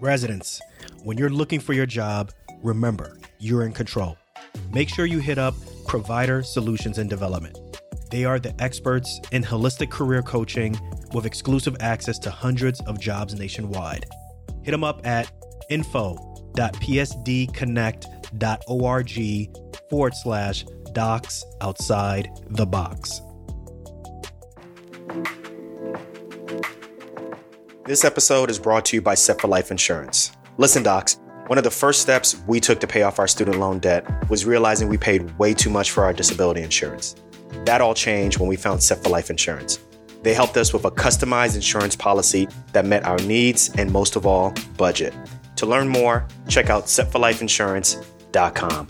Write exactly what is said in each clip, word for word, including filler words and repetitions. Residents, when you're looking for your job, remember, you're in control. Make sure you hit up Provider Solutions and Development. They are the experts in holistic career coaching with exclusive access to hundreds of jobs nationwide. Hit them up at info.psdconnect.org forward slash docs outside the box. This episode is brought to you by Set for Life Insurance. Listen, docs, one of the first steps we took to pay off our student loan debt was realizing we paid way too much for our disability insurance. That all changed when we found Set for Life Insurance. They helped us with a customized insurance policy that met our needs and, most of all, budget. To learn more, check out set for life insurance dot com.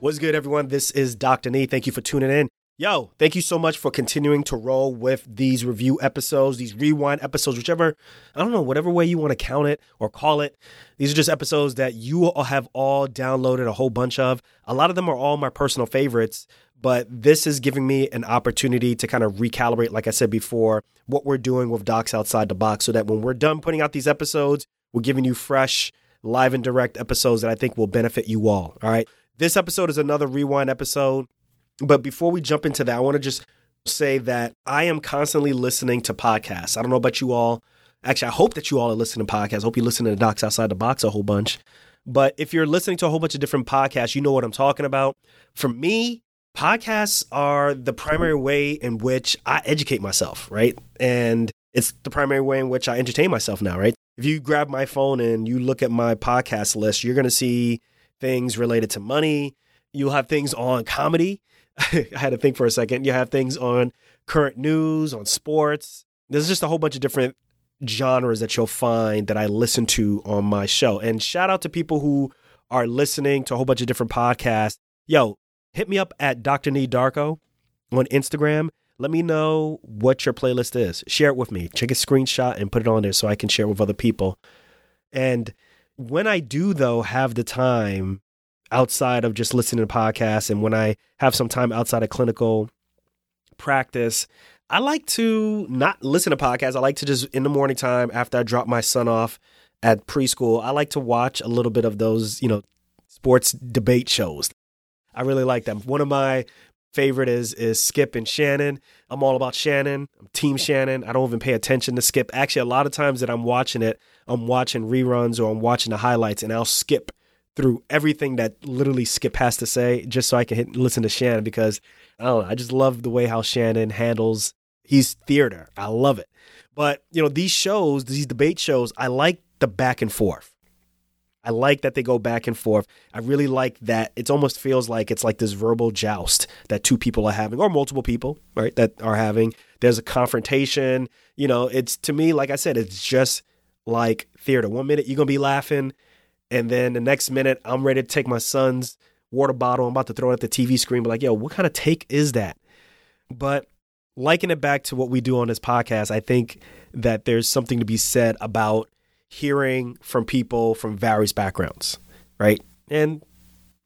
What's good, everyone? This is Doctor Nii. Thank you for tuning in. Yo, thank you so much for continuing to roll with these review episodes, these rewind episodes, whichever, I don't know, whatever way you want to count it or call it. These are just episodes that you have all downloaded a whole bunch of. A lot of them are all my personal favorites, but this is giving me an opportunity to kind of recalibrate, like I said before, what we're doing with Docs Outside the Box so that when we're done putting out these episodes, we're giving you fresh, live and direct episodes that I think will benefit you all. All right. This episode is another rewind episode. But before we jump into that, I want to just say that I am constantly listening to podcasts. I don't know about you all. Actually, I hope that you all are listening to podcasts. I hope you listen to Docs Outside the Box a whole bunch. But if you're listening to a whole bunch of different podcasts, you know what I'm talking about. For me, podcasts are the primary way in which I educate myself, right? And it's the primary way in which I entertain myself now, right? If you grab my phone and you look at my podcast list, you're going to see things related to money. You'll have things on comedy. I had to think for a second. You have things on current news, on sports. There's just a whole bunch of different genres that you'll find that I listen to on my show. And shout out to people who are listening to a whole bunch of different podcasts. Yo, hit me up at Doctor Nii Darko on Instagram. Let me know what your playlist is. Share it with me. Take a screenshot and put it on there so I can share it with other people. And when I do, though, have the time outside of just listening to podcasts, and when I have some time outside of clinical practice, I like to not listen to podcasts. I like to just, in the morning time, after I drop my son off at preschool, I like to watch a little bit of those, you know, sports debate shows. I really like them. One of my favorite is is Skip and Shannon. I'm all about Shannon. I'm Team Shannon. I don't even pay attention to Skip. Actually, a lot of times that I'm watching it, I'm watching reruns or I'm watching the highlights, and I'll skip through everything that literally Skip has to say just so I can hit, listen to Shannon, because I don't know, I just love the way how Shannon handles his theater. I love it. But, you know, these shows, these debate shows, I like the back and forth. I like that they go back and forth. I really like that. It almost feels like it's like this verbal joust that two people are having, or multiple people, right, that are having. There's a confrontation. You know, it's, to me, like I said, it's just like theater. One minute you're going to be laughing, and then the next minute, I'm ready to take my son's water bottle. I'm about to throw it at the T V screen. But like, yo, what kind of take is that? But liking it back to what we do on this podcast, I think that there's something to be said about hearing from people from various backgrounds, right? And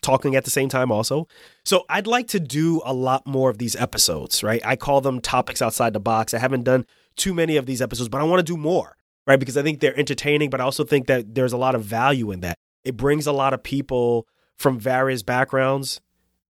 talking at the same time also. So I'd like to do a lot more of these episodes, right? I call them topics outside the box. I haven't done too many of these episodes, but I want to do more. Right? Because I think they're entertaining, but I also think that there's a lot of value in that. It brings a lot of people from various backgrounds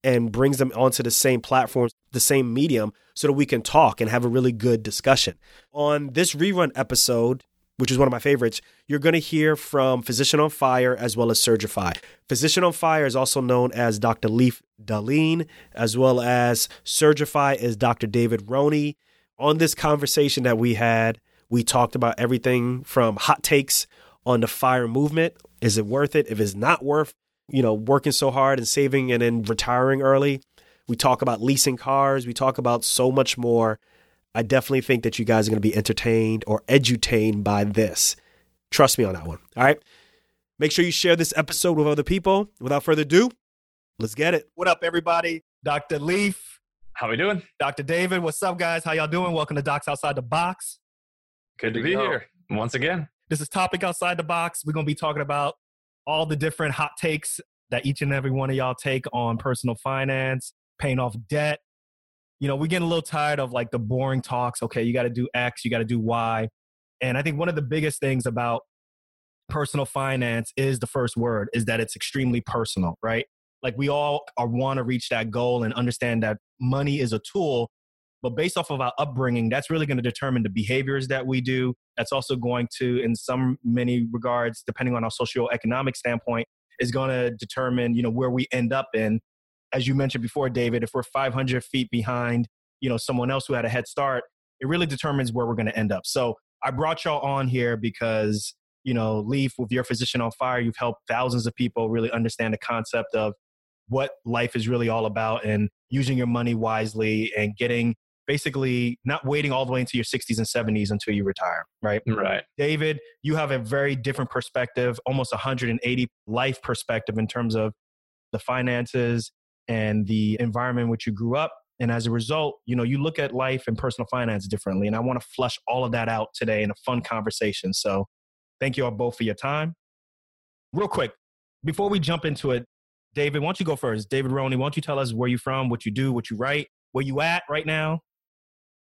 and brings them onto the same platforms, the same medium, so that we can talk and have a really good discussion. On this rerun episode, which is one of my favorites, you're going to hear from Physician on Fire as well as Surgify. Physician on Fire is also known as Doctor Leif Dahlin, as well as Surgify is Doctor David Roney. On this conversation that we had, we talked about everything from hot takes on the FIRE movement. Is it worth it? If it's not worth, you know, working so hard and saving and then retiring early. We talk about leasing cars. We talk about so much more. I definitely think that you guys are going to be entertained or edutained by this. Trust me on that one. All right. Make sure you share this episode with other people. Without further ado, let's get it. What up, everybody? Doctor Leif. How we doing? Doctor David. What's up, guys? How y'all doing? Welcome to Docs Outside the Box. Good to be here once again. This is Topic Outside the Box. We're going to be talking about all the different hot takes that each and every one of y'all take on personal finance, paying off debt, you know, we get a little tired of like the boring talks. Okay, you got to do X, you got to do Y. And I think one of the biggest things about personal finance is the first word, is that it's extremely personal, right? Like we all are want to reach that goal and understand that money is a tool, but based off of our upbringing, that's really going to determine the behaviors that we do. That's also going to, in some many regards, depending on our socioeconomic standpoint, is going to determine, you know, where we end up in. As you mentioned before, David, if we're five hundred feet behind, you know, someone else who had a head start, it really determines where we're going to end up. So I brought y'all on here because, you know, Leif, with your Physician on Fire, you've helped thousands of people really understand the concept of what life is really all about and using your money wisely and getting, basically not waiting all the way into your sixties and seventies until you retire, right? Right. David, you have a very different perspective, almost one hundred eighty life perspective in terms of the finances and the environment in which you grew up. And as a result, you know, you look at life and personal finance differently. And I want to flush all of that out today in a fun conversation. So thank you all both for your time. Real quick, before we jump into it, David, why don't you go first? David Roney, why don't you tell us where you're from, what you do, what you write, where you at right now?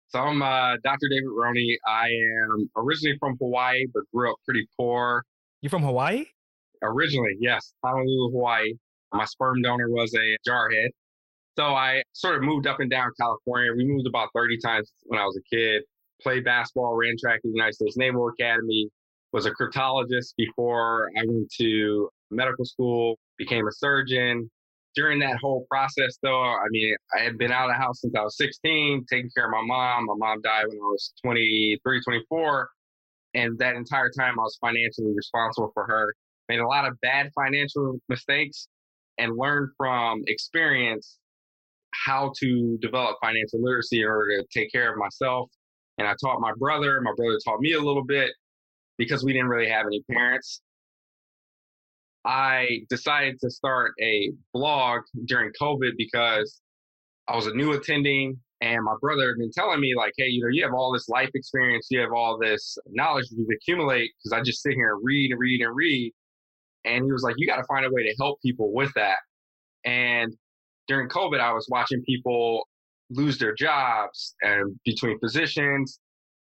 So I'm uh, Doctor David Roney. I am originally from Hawaii, but grew up pretty poor. You're from Hawaii? Originally, yes. Honolulu, Hawaii. My sperm donor was a jarhead. So I sort of moved up and down California. We moved about thirty times when I was a kid. Played basketball, ran track at the United States Naval Academy. Was a cryptologist before I went to medical school. Became a surgeon. During that whole process, though, I mean, I had been out of the house since I was sixteen, taking care of my mom. My mom died when I was twenty-three, twenty-four. And that entire time, I was financially responsible for her. Made a lot of bad financial mistakes and learned from experience how to develop financial literacy or to take care of myself. And I taught my brother. My brother taught me a little bit because we didn't really have any parents. I decided to start a blog during COVID because I was a new attending and my brother had been telling me like, hey, you know, you have all this life experience. You have all this knowledge you accumulate because I just sit here and read and read and read. And he was like, you got to find a way to help people with that. And during COVID, I was watching people lose their jobs, and between physicians,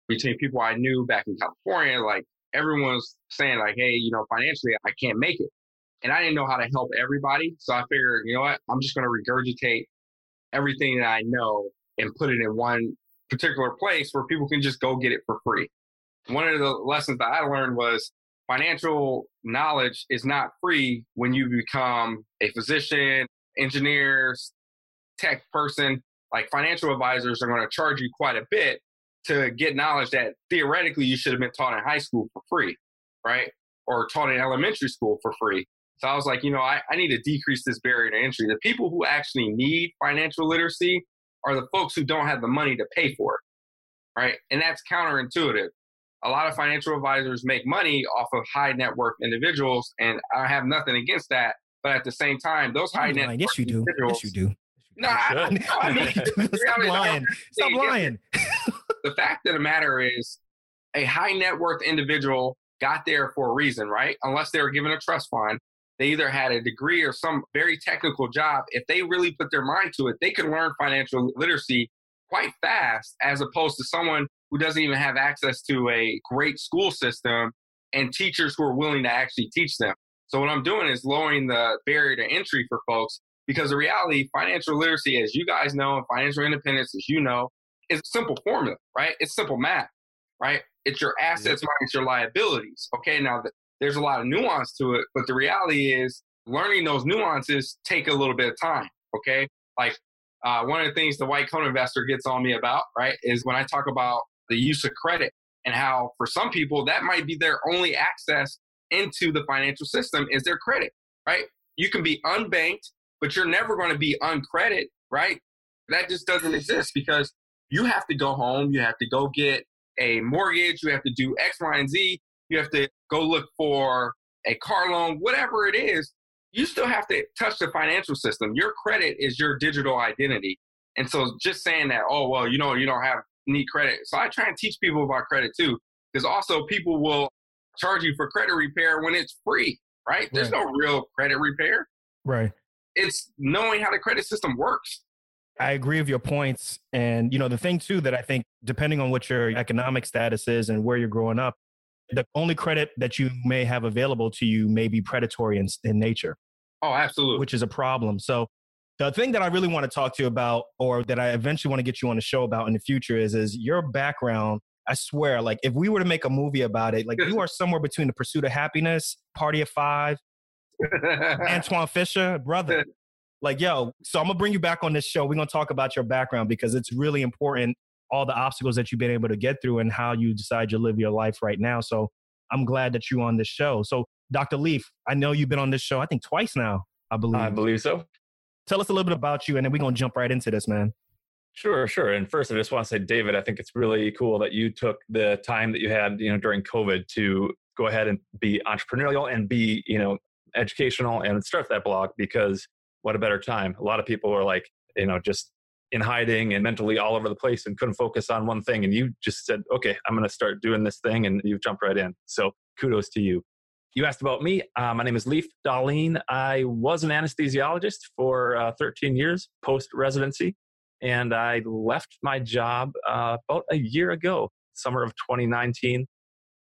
between people I knew back in California, like everyone was saying like, hey, you know, financially, I can't make it. And I didn't know how to help everybody. So I figured, you know what, I'm just going to regurgitate everything that I know and put it in one particular place where people can just go get it for free. One of the lessons that I learned was financial knowledge is not free when you become a physician, engineer, tech person. Like financial advisors are going to charge you quite a bit to get knowledge that theoretically you should have been taught in high school for free, right? Or taught in elementary school for free. So I was like, you know, I, I need to decrease this barrier to entry. The people who actually need financial literacy are the folks who don't have the money to pay for it, right? And that's counterintuitive. A lot of financial advisors make money off of high net worth individuals, and I have nothing against that. But at the same time, those high net worth yes, individuals. Yes, you do. Yes, you do. No, I, no, I mean, stop lying. Stop lying. The fact of the matter is a high net worth individual got there for a reason, right? Unless they were given a trust fund, they either had a degree or some very technical job. If they really put their mind to it, they could learn financial literacy quite fast, as opposed to someone who doesn't even have access to a great school system and teachers who are willing to actually teach them. So what I'm doing is lowering the barrier to entry for folks, because the reality, financial literacy, as you guys know, and financial independence, as you know, is a simple formula, right? It's simple math, right? It's your assets minus your liabilities. Okay, now th- there's a lot of nuance to it, but the reality is learning those nuances take a little bit of time, okay? Like uh, one of the things the White Coat Investor gets on me about, right, is when I talk about the use of credit and how for some people that might be their only access into the financial system is their credit, right? You can be unbanked, but you're never going to be uncredit, right? That just doesn't exist because you have to go home, you have to go get a mortgage, you have to do X, Y, and Z, you have to go look for a car loan, whatever it is, you still have to touch the financial system. Your credit is your digital identity. And so just saying that, oh, well, you know, you don't have need credit. So I try and teach people about credit too, because also people will charge you for credit repair when it's free, right? There's right. no real credit repair. Right. It's knowing how the credit system works. I agree with your points. And, you know, the thing too, that I think, depending on what your economic status is and where you're growing up, the only credit that you may have available to you may be predatory in, in nature. Oh, absolutely. Which is a problem. So the thing that I really want to talk to you about, or that I eventually want to get you on the show about in the future is, is your background. I swear, like if we were to make a movie about it, like you are somewhere between The Pursuit of Happiness, Party of Five, Antoine Fisher, brother. Like, yo, so I'm going to bring you back on this show. We're going to talk about your background because it's really important, all the obstacles that you've been able to get through and how you decide to live your life right now. So I'm glad that you're on this show. So Doctor Leif, I know you've been on this show, I think twice now, I believe. I believe so. Tell us a little bit about you and then we're going to jump right into this, man. Sure, sure. And first, I just want to say, David, I think it's really cool that you took the time that you had, you know, during COVID to go ahead and be entrepreneurial and be, you know, educational and start that blog, because what a better time. A lot of people are like, you know, just in hiding and mentally all over the place and couldn't focus on one thing. And you just said, okay, I'm going to start doing this thing. And you've jumped right in. So kudos to you. You asked about me. Uh, my name is Leif Dahlin. I was an anesthesiologist for uh, thirteen years post-residency. And I left my job uh, about a year ago, summer of twenty nineteen.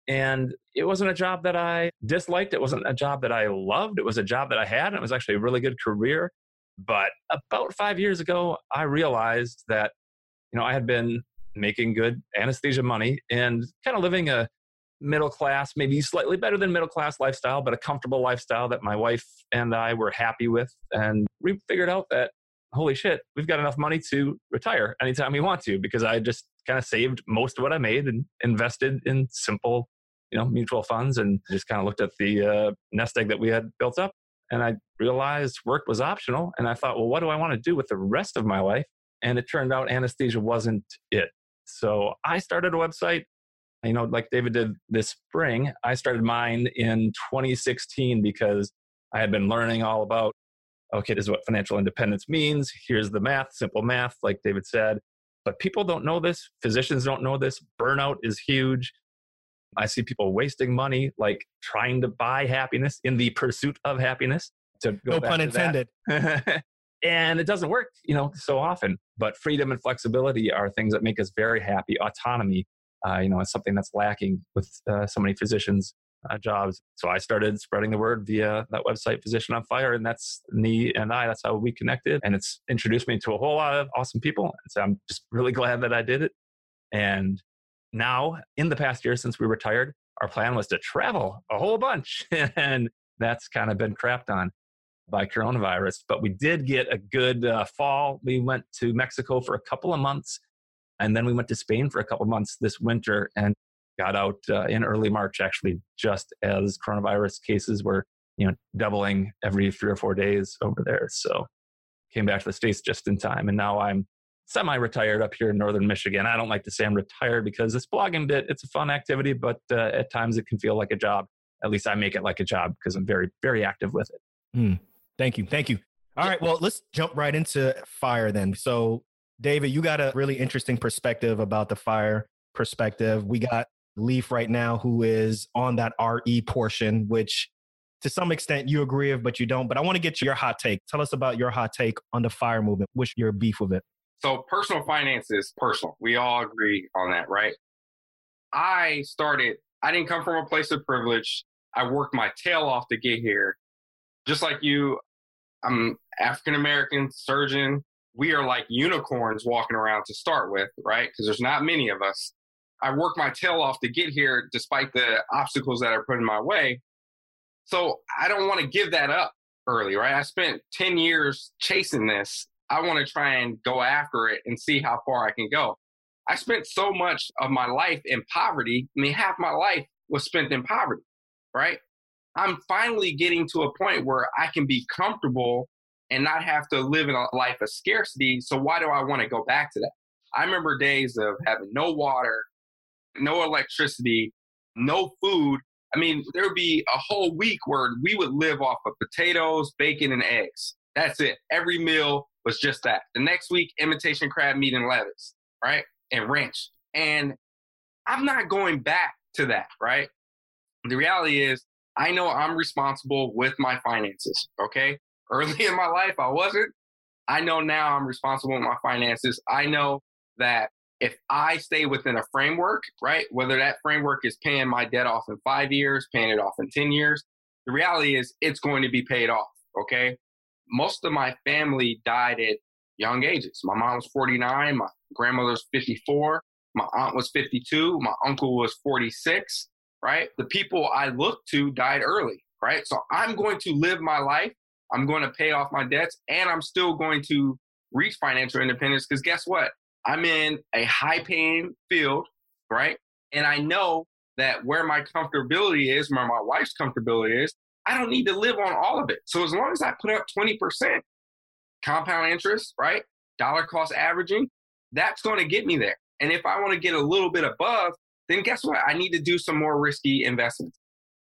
And it wasn't a job that I disliked. It wasn't a job that I loved. It was a job that I had. And it was actually a really good career. But about five years ago, I realized that, you know, I had been making good anesthesia money and kind of living a middle class, maybe slightly better than middle class lifestyle, but a comfortable lifestyle that my wife and I were happy with. And we figured out that, holy shit, we've got enough money to retire anytime we want to, because I just kind of saved most of what I made and invested in simple, you know, mutual funds, and just kind of looked at the uh, nest egg that we had built up. And I realized work was optional. And I thought, well, what do I want to do with the rest of my life? And it turned out anesthesia wasn't it. So I started a website, you know, like David did this spring. I started mine in twenty sixteen because I had been learning all about, okay, this is what financial independence means. Here's the math, simple math, like David said. But people don't know this. Physicians don't know this. Burnout is huge. I see people wasting money, like trying to buy happiness in the pursuit of happiness. To go no pun intended. And it doesn't work, you know, so often. But freedom and flexibility are things that make us very happy. Autonomy, uh, you know, is something that's lacking with uh, so many physicians' uh, jobs. So I started spreading the word via that website, Physician on Fire, and that's Nii and I. That's how we connected, and it's introduced me to a whole lot of awesome people. And so I'm just really glad that I did it. And now, in the past year since we retired, our plan was to travel a whole bunch. And that's kind of been crapped on by coronavirus. But we did get a good uh, fall. We went to Mexico for a couple of months. And then we went to Spain for a couple of months this winter and got out uh, in early March, actually, just as coronavirus cases were, you know, doubling every three or four days over there. So came back to the States just in time. And now I'm semi-retired up here in northern Michigan. I don't like to say I'm retired because this blogging bit, it's a fun activity, but uh, at times it can feel like a job. At least I make it like a job because I'm very, very active with it. Mm, thank you. Thank you. All right. Well, let's jump right into FIRE then. So David, you got a really interesting perspective about the FIRE perspective. We got Leif right now who is on that R E portion, which to some extent you agree with, but you don't. But I want to get your hot take. Tell us about your hot take on the FIRE movement. What's your beef with it? So personal finance is personal. We all agree on that, right? I started, I didn't come from a place of privilege. I worked my tail off to get here. Just like you, I'm African-American surgeon. We are like unicorns walking around to start with, right? Because there's not many of us. I worked my tail off to get here despite the obstacles that are put in my way. So I don't want to give that up early, right? I spent ten years chasing this. I want to try and go after it and see how far I can go. I spent so much of my life in poverty. I mean, half my life was spent in poverty, right? I'm finally getting to a point where I can be comfortable and not have to live in a life of scarcity. So why do I want to go back to that? I remember days of having no water, no electricity, no food. I mean, there would be a whole week where we would live off of potatoes, bacon, and eggs. That's it. Every meal was just that. The next week, imitation crab meat and lettuce, right? And ranch. And I'm not going back to that, right? The reality is, I know I'm responsible with my finances, okay? Early in my life, I wasn't. I know now I'm responsible with my finances. I know that if I stay within a framework, right, whether that framework is paying my debt off in five years, paying it off in ten years, the reality is it's going to be paid off, okay? Most of my family died at young ages. My mom was forty-nine, my grandmother was fifty-four, my aunt was fifty-two, my uncle was forty-six, right? The people I looked to died early, right? So I'm going to live my life, I'm going to pay off my debts, and I'm still going to reach financial independence because guess what? I'm in a high-paying field, right? And I know that where my comfortability is, where my wife's comfortability is, I don't need to live on all of it. So as long as I put up twenty percent compound interest, right, dollar cost averaging, that's going to get me there. And if I want to get a little bit above, then guess what? I need to do some more risky investments.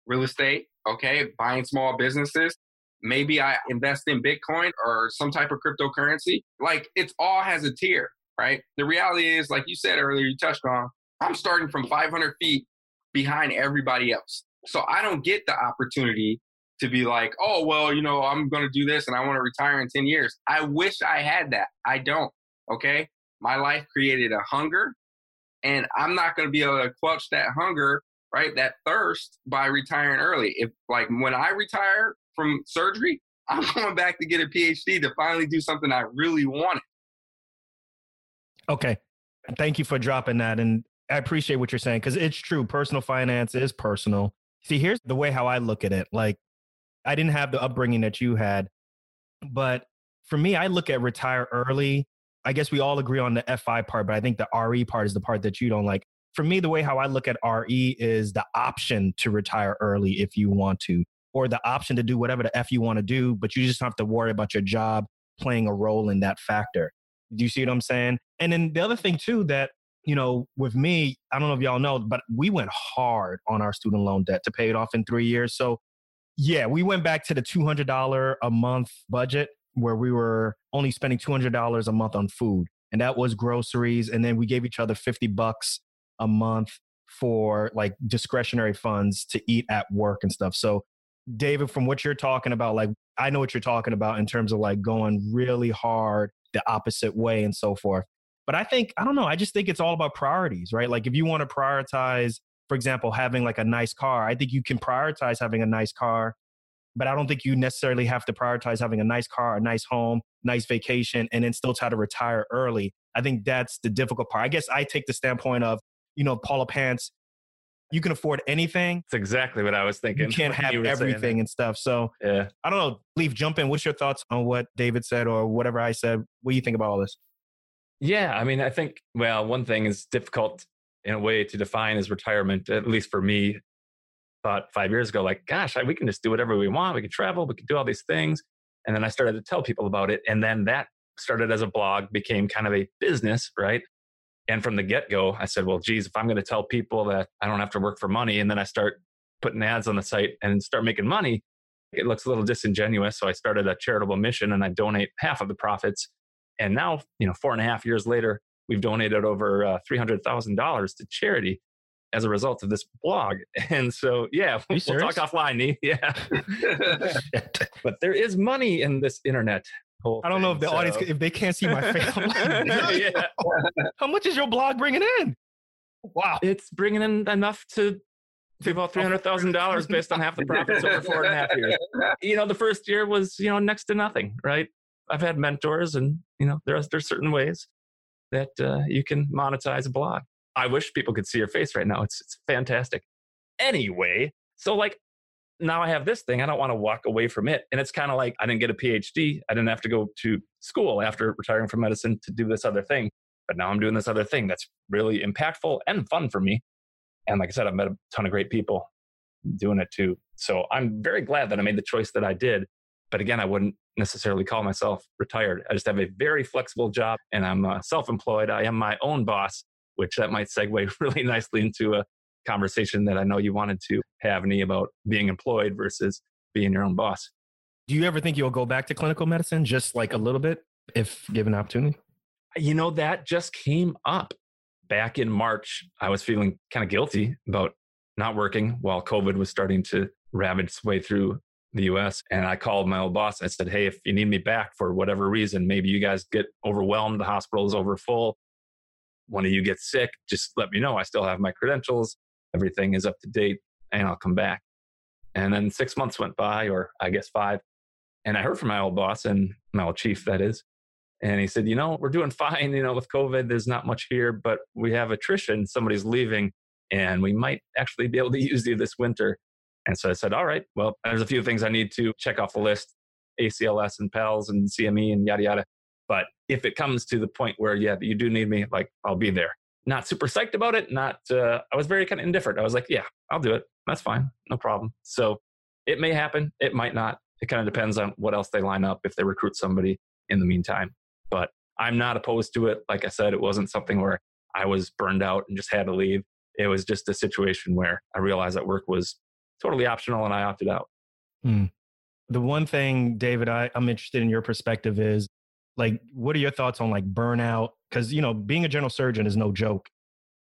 Real estate, okay, buying small businesses. Maybe I invest in Bitcoin or some type of cryptocurrency. Like, it all has a tier. Right? The reality is, like you said earlier, you touched on, I'm starting from five hundred feet behind everybody else. So I don't get the opportunity to be like, oh, well, you know, I'm going to do this and I want to retire in ten years. I wish I had that. I don't. Okay. My life created a hunger and I'm not going to be able to clutch that hunger, right? That thirst by retiring early. If like when I retire from surgery, I'm going back to get a P H D to finally do something I really wanted. Okay. Thank you for dropping that. And I appreciate what you're saying because it's true. Personal finance is personal. See, here's the way how I look at it. Like, I didn't have the upbringing that you had. But for me, I look at retire early. I guess we all agree on the F I part, but I think the R E part is the part that you don't like. For me, the way how I look at R E is the option to retire early if you want to, or the option to do whatever the F you want to do, but you just don't have to worry about your job playing a role in that factor. Do you see what I'm saying? And then the other thing too that, you know, with me, I don't know if y'all know, but we went hard on our student loan debt to pay it off in three years. So yeah, we went back to the two hundred dollars a month budget where we were only spending two hundred dollars a month on food. And that was groceries. And then we gave each other fifty bucks a month for like discretionary funds to eat at work and stuff. So David, from what you're talking about, like, I know what you're talking about in terms of like going really hard the opposite way and so forth. But I think, I don't know, I just think it's all about priorities, right? Like if you want to prioritize, for example, having like a nice car, I think you can prioritize having a nice car, but I don't think you necessarily have to prioritize having a nice car, a nice home, nice vacation, and then still try to retire early. I think that's the difficult part. I guess I take the standpoint of, you know, Paula Pants, you can afford anything. That's exactly what I was thinking. You can't have you everything and stuff. So yeah. I don't know, Leif, jump in. What's your thoughts on what David said or whatever I said? What do you think about all this? Yeah, I mean, I think, well, one thing is difficult in a way to define as retirement, at least for me, about five years ago, like, gosh, we can just do whatever we want. We can travel, we can do all these things. And then I started to tell people about it. And then that started as a blog, became kind of a business, right? And from the get-go, I said, well, geez, if I'm going to tell people that I don't have to work for money, and then I start putting ads on the site and start making money, it looks a little disingenuous. So I started a charitable mission and I donate half of the profits. And now, you know, four and a half years later, we've donated over uh, three hundred thousand dollars to charity as a result of this blog. And so, yeah, we'll, we'll talk offline, Nee. Yeah. But there is money in this internet. I don't know if the so. audience, if they can't see my face. Like, yeah. How much is your blog bringing in? Wow. It's bringing in enough to, to about three hundred thousand dollars based on half the profits over four and a half years. You know, the first year was, you know, next to nothing, right? I've had mentors and, you know, there's there's certain ways that uh, you can monetize a blog. I wish people could see your face right now. It's It's fantastic. Anyway, so like, now I have this thing. I don't want to walk away from it. And it's kind of like, I didn't get a P H D. I didn't have to go to school after retiring from medicine to do this other thing. But now I'm doing this other thing that's really impactful and fun for me. And like I said, I've met a ton of great people doing it too. So I'm very glad that I made the choice that I did. But again, I wouldn't necessarily call myself retired. I just have a very flexible job and I'm uh, self-employed. I am my own boss, which that might segue really nicely into a conversation that I know you wanted to have, Nee, about being employed versus being your own boss. Do you ever think you'll go back to clinical medicine just like a little bit if given an opportunity? You know, that just came up back in March. I was feeling kind of guilty about not working while COVID was starting to ravage its way through the U S. And I called my old boss. I said, hey, if you need me back for whatever reason, maybe you guys get overwhelmed, the hospital's overfull, one of you gets sick, just let me know. I still have my credentials. Everything is up to date and I'll come back. And then six months went by, or I guess five. And I heard from my old boss, and my old chief, that is. And he said, you know, we're doing fine, you know, with COVID, there's not much here, but we have attrition, somebody's leaving, and we might actually be able to use you this winter. And so I said, all right, well, there's a few things I need to check off the list, A C L S and P A L S and C M E and yada, yada. But if it comes to the point where, yeah, you do need me, like, I'll be there. Not super psyched about it. Not, uh, I was very kind of indifferent. I was like, yeah, I'll do it. That's fine. No problem. So it may happen. It might not. It kind of depends on what else they line up, if they recruit somebody in the meantime. But I'm not opposed to it. Like I said, it wasn't something where I was burned out and just had to leave. It was just a situation where I realized that work was totally optional and I opted out. Hmm. The one thing, David, I, I'm interested in your perspective is, like, what are your thoughts on, like, burnout? Because, you know, being a general surgeon is no joke.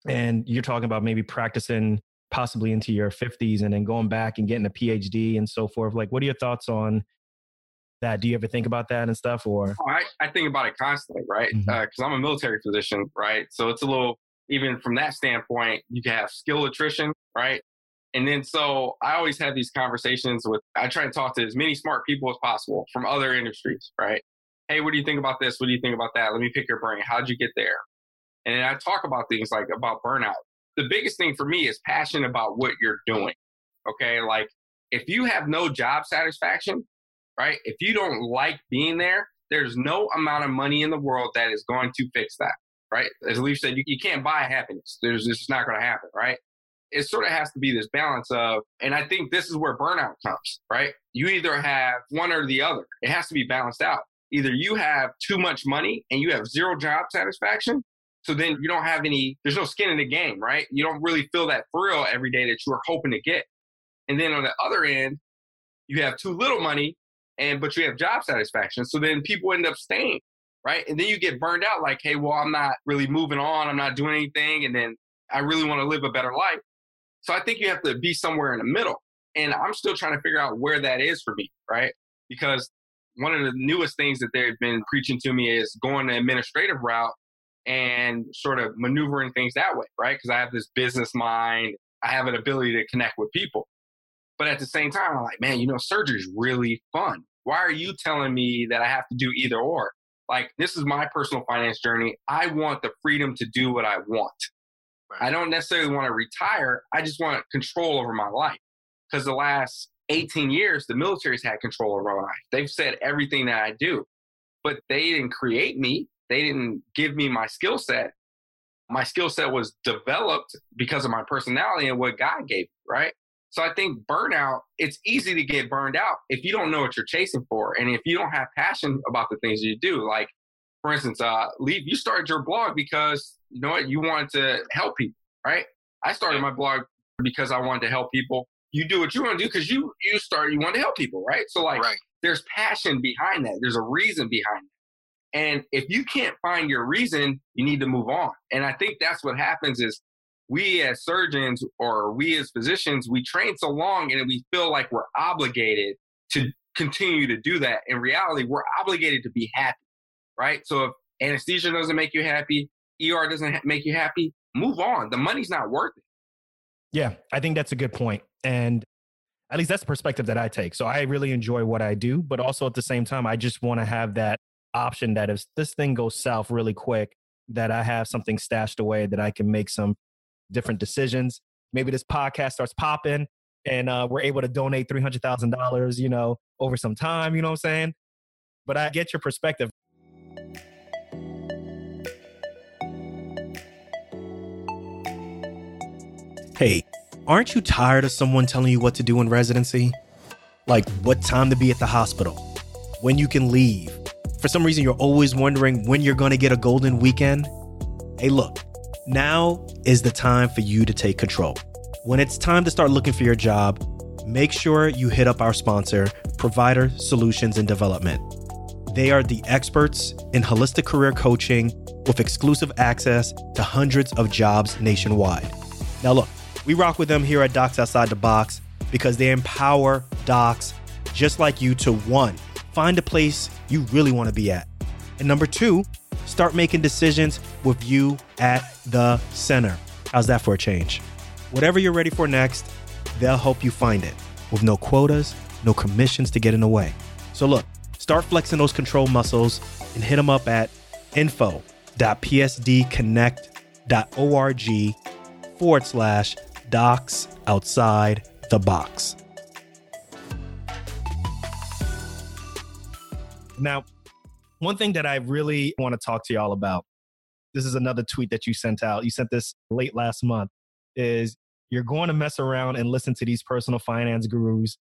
And you're talking about maybe practicing possibly into your fifties and then going back and getting a P H D and so forth. Like, what are your thoughts on that? Do you ever think about that and stuff? Or I, I think about it constantly, right? Because mm-hmm. uh, I'm a military physician, right? So it's a little, even from that standpoint, you can have skill attrition, right? And then so I always have these conversations with, I try to talk to as many smart people as possible from other industries, right? Hey, what do you think about this? What do you think about that? Let me pick your brain. How'd you get there? And then I talk about things like about burnout. The biggest thing for me is passion about what you're doing. Okay. Like, if you have no job satisfaction, right? If you don't like being there, there's no amount of money in the world that is going to fix that. Right. As Leif said, you, you can't buy happiness. There's it's not going to happen. Right. It sort of has to be this balance of, and I think this is where burnout comes, right? You either have one or the other. It has to be balanced out. Either you have too much money and you have zero job satisfaction, so then you don't have any, there's no skin in the game, right? You don't really feel that thrill every day that you were hoping to get. And then on the other end, you have too little money, and but you have job satisfaction, so then people end up staying, right? And then you get burned out like, hey, well, I'm not really moving on, I'm not doing anything, and then I really want to live a better life. So I think you have to be somewhere in the middle. And I'm still trying to figure out where that is for me, right? Because one of the newest things that they've been preaching to me is going the administrative route and sort of maneuvering things that way, right? Because I have this business mind. I have an ability to connect with people. But at the same time, I'm like, man, you know, surgery is really fun. Why are you telling me that I have to do either or? Like, this is my personal finance journey. I want the freedom to do what I want. I don't necessarily want to retire. I just want control over my life. Because the last eighteen years, the military's had control over my life. They've said everything that I do, but they didn't create me. They didn't give me my skill set. My skill set was developed because of my personality and what God gave me, right? So I think burnout, it's easy to get burned out if you don't know what you're chasing for. And if you don't have passion about the things you do, like, for instance, uh, Leif, you started your blog because, you know what, you wanted to help people, right? I started my blog because I wanted to help people. You do what you want to do because you you started, you want to help people, right? So, like, right. There's passion behind that. There's a reason behind it. And if you can't find your reason, you need to move on. And I think that's what happens is we as surgeons or we as physicians, we train so long and we feel like we're obligated to continue to do that. In reality, we're obligated to be happy, right? So if anesthesia doesn't make you happy, E R doesn't make you happy, move on. The money's not worth it. Yeah, I think that's a good point. And at least that's the perspective that I take. So I really enjoy what I do, but also at the same time, I just want to have that option that if this thing goes south really quick, that I have something stashed away that I can make some different decisions. Maybe this podcast starts popping and uh, we're able to donate three hundred thousand dollars, you know, over some time, you know what I'm saying? But I get your perspective. Hey, aren't you tired of someone telling you what to do in residency? Like what time to be at the hospital, when you can leave. For some reason, you're always wondering when you're going to get a golden weekend. Hey, look, now is the time for you to take control. When it's time to start looking for your job, make sure you hit up our sponsor, Provider Solutions and Development. They are the experts in holistic career coaching with exclusive access to hundreds of jobs nationwide. Now, look, we rock with them here at Docs Outside the Box because they empower docs just like you to one, find a place you really want to be at. And number two, start making decisions with you at the center. How's that for a change? Whatever you're ready for next, they'll help you find it with no quotas, no commissions to get in the way. So look, start flexing those control muscles and hit them up at info.psdconnect.org forward slash docs outside the box. Now, one thing that I really want to talk to y'all about, this is another tweet that you sent out. You sent this late last month, is you're going to mess around and listen to these personal finance gurus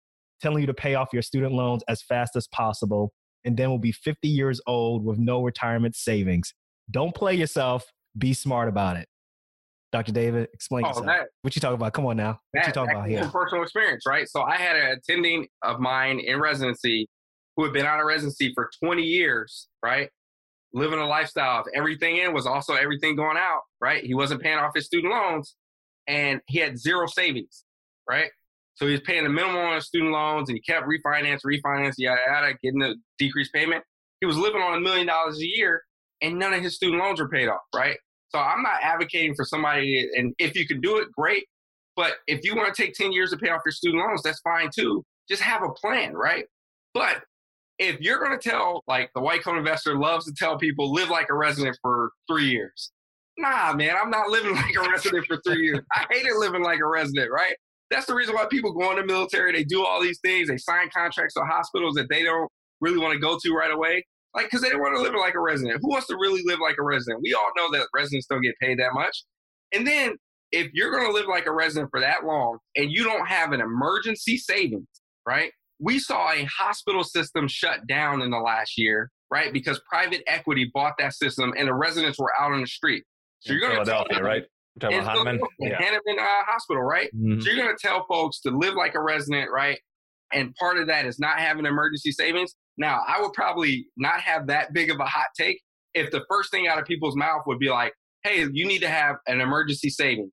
telling you to pay off your student loans as fast as possible, and then we'll be fifty years old with no retirement savings. Don't play yourself. Be smart about it. Doctor David, explain oh, yourself. That, what you talking about? Come on now. What that, you talking about here? Personal experience, right? So I had an attending of mine in residency who had been out of residency for twenty years, right? Living a lifestyle of everything in was also everything going out, right? He wasn't paying off his student loans and he had zero savings, right? So he was paying the minimum on his student loans and he kept refinance, refinance, yada, yada, getting the decreased payment. He was living on a million dollars a year and none of his student loans were paid off, right? So I'm not advocating for somebody, and if you can do it, great. But if you want to take ten years to pay off your student loans, that's fine too. Just have a plan, right? But if you're going to tell, like the White Coat Investor loves to tell people, live like a resident for three years. Nah, man, I'm not living like a resident for three years. I hated living like a resident, right? That's the reason why people go in the military. They do all these things. They sign contracts to hospitals that they don't really want to go to right away. Like, because they don't want to live like a resident. Who wants to really live like a resident? We all know that residents don't get paid that much. And then if you're going to live like a resident for that long and you don't have an emergency savings, right? We saw a hospital system shut down in the last year, right? Because private equity bought that system and the residents were out on the street. So you're going to tell them, right? You're talking about Hanneman? Yeah. Hanneman uh, Hospital, right? Mm-hmm. So you're going to tell folks to live like a resident, right? And part of that is not having emergency savings. Now, I would probably not have that big of a hot take if the first thing out of people's mouth would be like, hey, you need to have an emergency saving.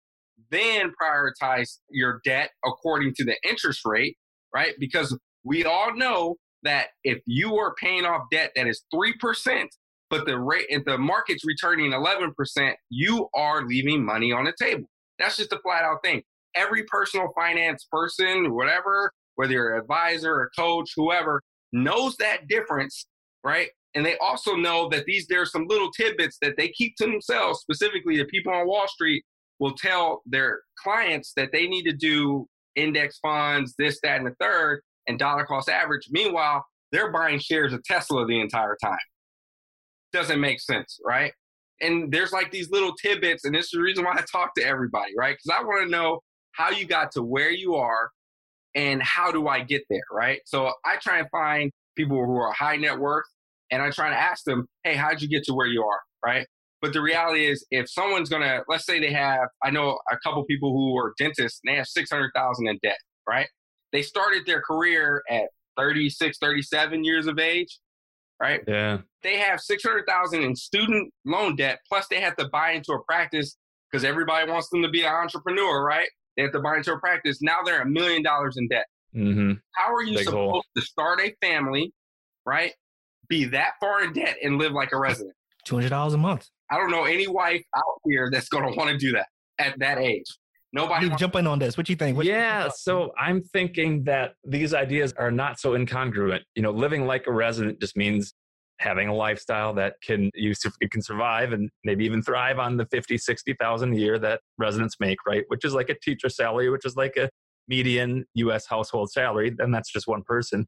Then prioritize your debt according to the interest rate, right? Because we all know that if you are paying off debt that is three percent, but the rate, if the market's returning eleven percent, you are leaving money on the table. That's just a flat out thing. Every personal finance person, whatever, whether you're an advisor, a coach, whoever, knows that difference, right? And they also know that these there's some little tidbits that they keep to themselves, specifically the people on Wall Street will tell their clients that they need to do index funds, this, that, and the third, and dollar cost average. Meanwhile, they're buying shares of Tesla the entire time. Doesn't make sense, right? And there's like these little tidbits, and this is the reason why I talk to everybody, right? Because I want to know how you got to where you are and how do I get there, right? So I try and find people who are high net worth, and I try to ask them, hey, how'd you get to where you are, right? But the reality is, if someone's going to, let's say they have, I know a couple people who are dentists, and they have six hundred thousand dollars in debt, right? They started their career at thirty-six, thirty-seven years of age, right? Yeah. They have six hundred thousand dollars in student loan debt, plus they have to buy into a practice because everybody wants them to be an entrepreneur, right? They have to buy into a practice. Now they're a million dollars in debt. Mm-hmm. How are you Big supposed hole. to start a family, right? Be that far in debt and live like a resident? two hundred dollars a month. I don't know any wife out here that's going to want to do that at that age. Nobody. You jump in on this. What do you think? What yeah. You think so I'm thinking that these ideas are not so incongruent. You know, living like a resident just means having a lifestyle that can you it can survive and maybe even thrive on the fifty, sixty thousand a year that residents make, right? Which is like a teacher salary, which is like a median U S household salary. And that's just one person.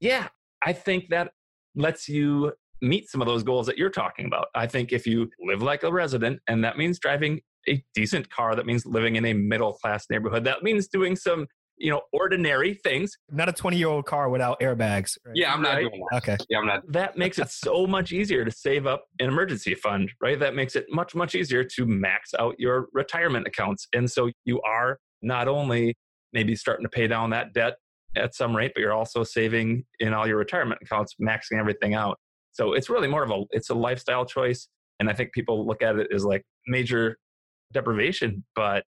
Yeah. I think that lets you meet some of those goals that you're talking about. I think if you live like a resident, and that means driving a decent car, that means living in a middle-class neighborhood, that means doing some, you know, ordinary things. Not a twenty-year-old car without airbags. Right? Yeah, I'm not right? doing that. Okay. Yeah, I'm not. That makes it so much easier to save up an emergency fund, right? That makes it much, much easier to max out your retirement accounts. And so you are not only maybe starting to pay down that debt at some rate, but you're also saving in all your retirement accounts, maxing everything out. So it's really more of a, it's a lifestyle choice. And I think people look at it as like major deprivation, but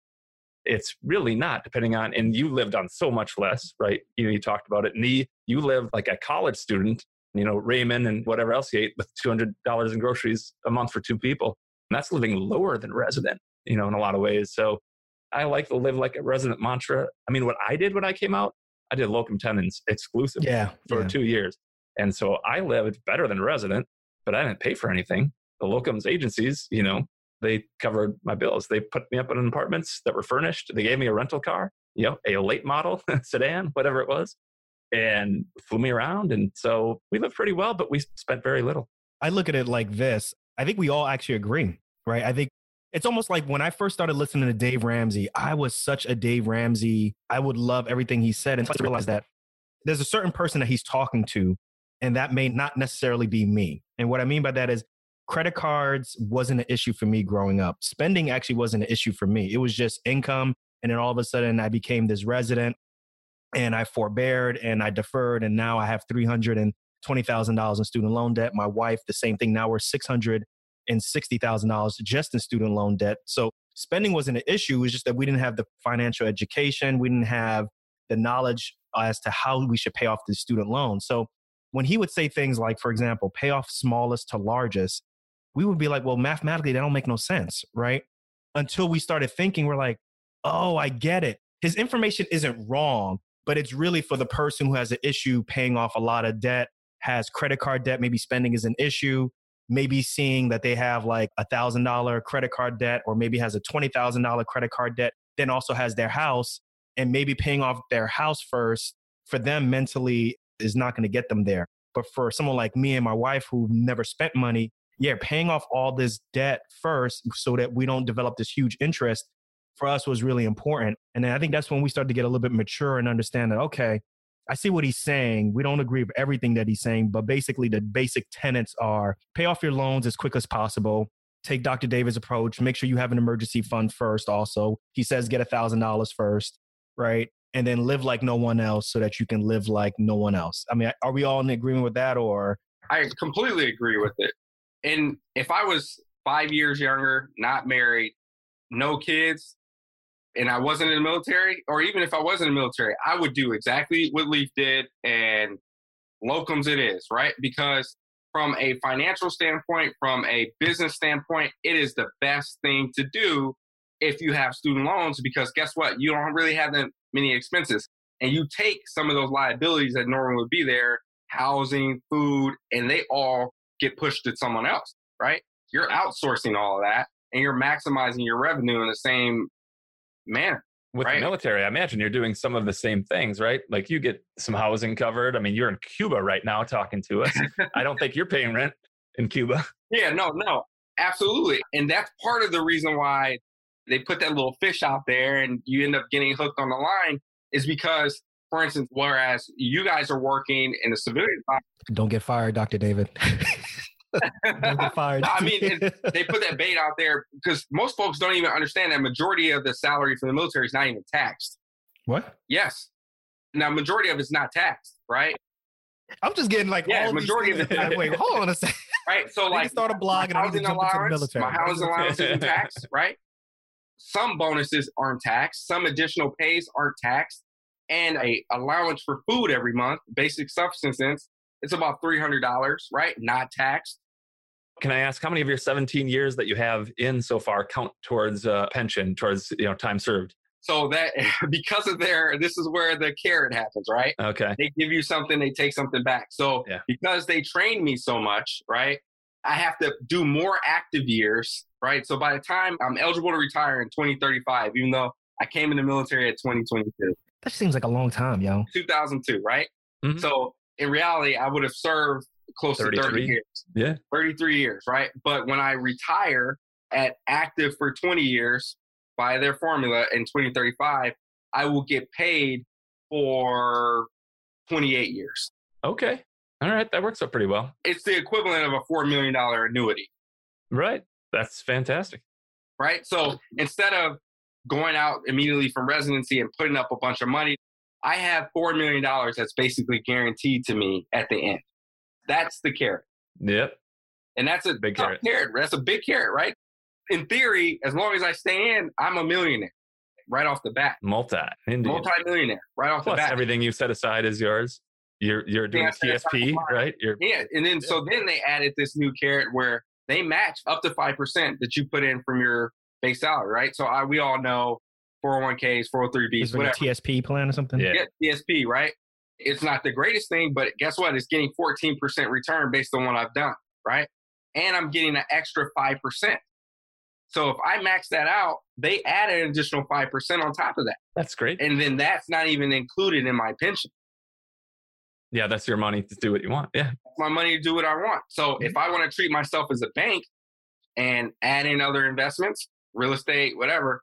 It's really not, depending on, and you lived on so much less, right? You know, you talked about it. Nii, you lived like a college student, you know, Raymond and whatever else you ate with two hundred dollars in groceries a month for two people. And that's living lower than resident, you know, in a lot of ways. So I like to live like a resident mantra. I mean, what I did when I came out, I did locum tenens exclusively yeah, for yeah. two years. And so I lived better than resident, but I didn't pay for anything. The locums agencies, you know, they covered my bills. They put me up in apartments that were furnished. They gave me a rental car, you know, a late model sedan, whatever it was, and flew me around. And so we lived pretty well, but we spent very little. I look at it like this. I think we all actually agree, right? I think it's almost like when I first started listening to Dave Ramsey, I was such a Dave Ramsey. I would love everything he said. And I realized that there's a certain person that he's talking to, and that may not necessarily be me. And what I mean by that is, credit cards wasn't an issue for me growing up. Spending actually wasn't an issue for me. It was just income. And then all of a sudden I became this resident and I forbeared and I deferred. And now I have three hundred twenty thousand dollars in student loan debt. My wife, the same thing. Now we're six hundred sixty thousand dollars just in student loan debt. So spending wasn't an issue. It was just that we didn't have the financial education. We didn't have the knowledge as to how we should pay off the student loan. So when he would say things like, for example, pay off smallest to largest, we would be like, well, mathematically, that don't make no sense, right? Until we started thinking, we're like, oh, I get it. His information isn't wrong, but it's really for the person who has an issue paying off a lot of debt, has credit card debt, maybe spending is an issue, maybe seeing that they have like a one thousand dollars credit card debt, or maybe has a twenty thousand dollars credit card debt, then also has their house, and maybe paying off their house first for them mentally is not going to get them there. But for someone like me and my wife who never spent money, yeah, paying off all this debt first so that we don't develop this huge interest for us was really important. And then I think that's when we started to get a little bit mature and understand that, okay, I see what he's saying. We don't agree with everything that he's saying, but basically the basic tenets are pay off your loans as quick as possible. Take Doctor David's approach. Make sure you have an emergency fund first also. He says get one thousand dollars first, right? And then live like no one else so that you can live like no one else. I mean, are we all in agreement with that or? I completely agree with it. And if I was five years younger, not married, no kids, and I wasn't in the military, or even if I was in the military, I would do exactly what Leif did and locums it is, right? Because from a financial standpoint, from a business standpoint, it is the best thing to do if you have student loans, because guess what? You don't really have that many expenses. And you take some of those liabilities that normally would be there, housing, food, and they all get pushed to someone else, right? You're outsourcing all of that and you're maximizing your revenue in the same manner. With right? the military, I imagine you're doing some of the same things, right? Like you get some housing covered. I mean, you're in Cuba right now talking to us. I don't think you're paying rent in Cuba. Yeah, no, no, absolutely. And that's part of the reason why they put that little fish out there and you end up getting hooked on the line is because, for instance, whereas you guys are working in a civilian... Don't get fired, Doctor David. Don't get fired. I mean, it, they put that bait out there because most folks don't even understand that majority of the salary for the military is not even taxed. What? Yes. Now, majority of it's not taxed, right? I'm just getting like yeah, all majority these of it. Wait, hold on a second. Right, so like... start a blog and I need to jump allowance, into the military. My housing allowance isn't taxed, right? Some bonuses aren't taxed. Some additional pays aren't taxed. And a allowance for food every month, basic subsistence, it's about three hundred dollars, right? Not taxed. Can I ask how many of your seventeen years that you have in so far count towards uh, pension, towards you know time served? So that, because of their, this is where the carrot happens, right? Okay. They give you something, they take something back. So yeah. because they trained me so much, right? I have to do more active years, right? So by the time I'm eligible to retire in twenty thirty-five, even though I came in the military at twenty twenty-two. That seems like a long time, yo. two thousand two, right? Mm-hmm. So in reality, I would have served close to thirty years. Yeah. thirty-three years, right? But when I retire at active for twenty years by their formula in twenty thirty-five, I will get paid for twenty-eight years. Okay. All right. That works out pretty well. It's the equivalent of a four million dollars annuity. Right. That's fantastic. Right. So instead of going out immediately from residency and putting up a bunch of money, I have four million dollars that's basically guaranteed to me at the end. That's the carrot. Yep. And that's a big carrot. carrot. That's a big carrot, right? In theory, as long as I stay in, I'm a millionaire. right off the bat. Multi. Indeed. Multi-millionaire right off Plus the bat. Plus everything you've set aside is yours. You're you're doing yeah, T S P, right? You're, yeah. And then, yeah. so then they added this new carrot where they match up to five percent that you put in from your base salary, right? So I, we all know four oh one Ks, four oh three Bs, is whatever. Like a T S P plan or something? Yeah. yeah, T S P, right? It's not the greatest thing, but guess what? It's getting fourteen percent return based on what I've done, right? And I'm getting an extra five percent. So if I max that out, they add an additional five percent on top of that. That's great. And then that's not even included in my pension. Yeah, that's your money to do what you want. Yeah. My money to do what I want. So if I want to treat myself as a bank and add in other investments, real estate, whatever,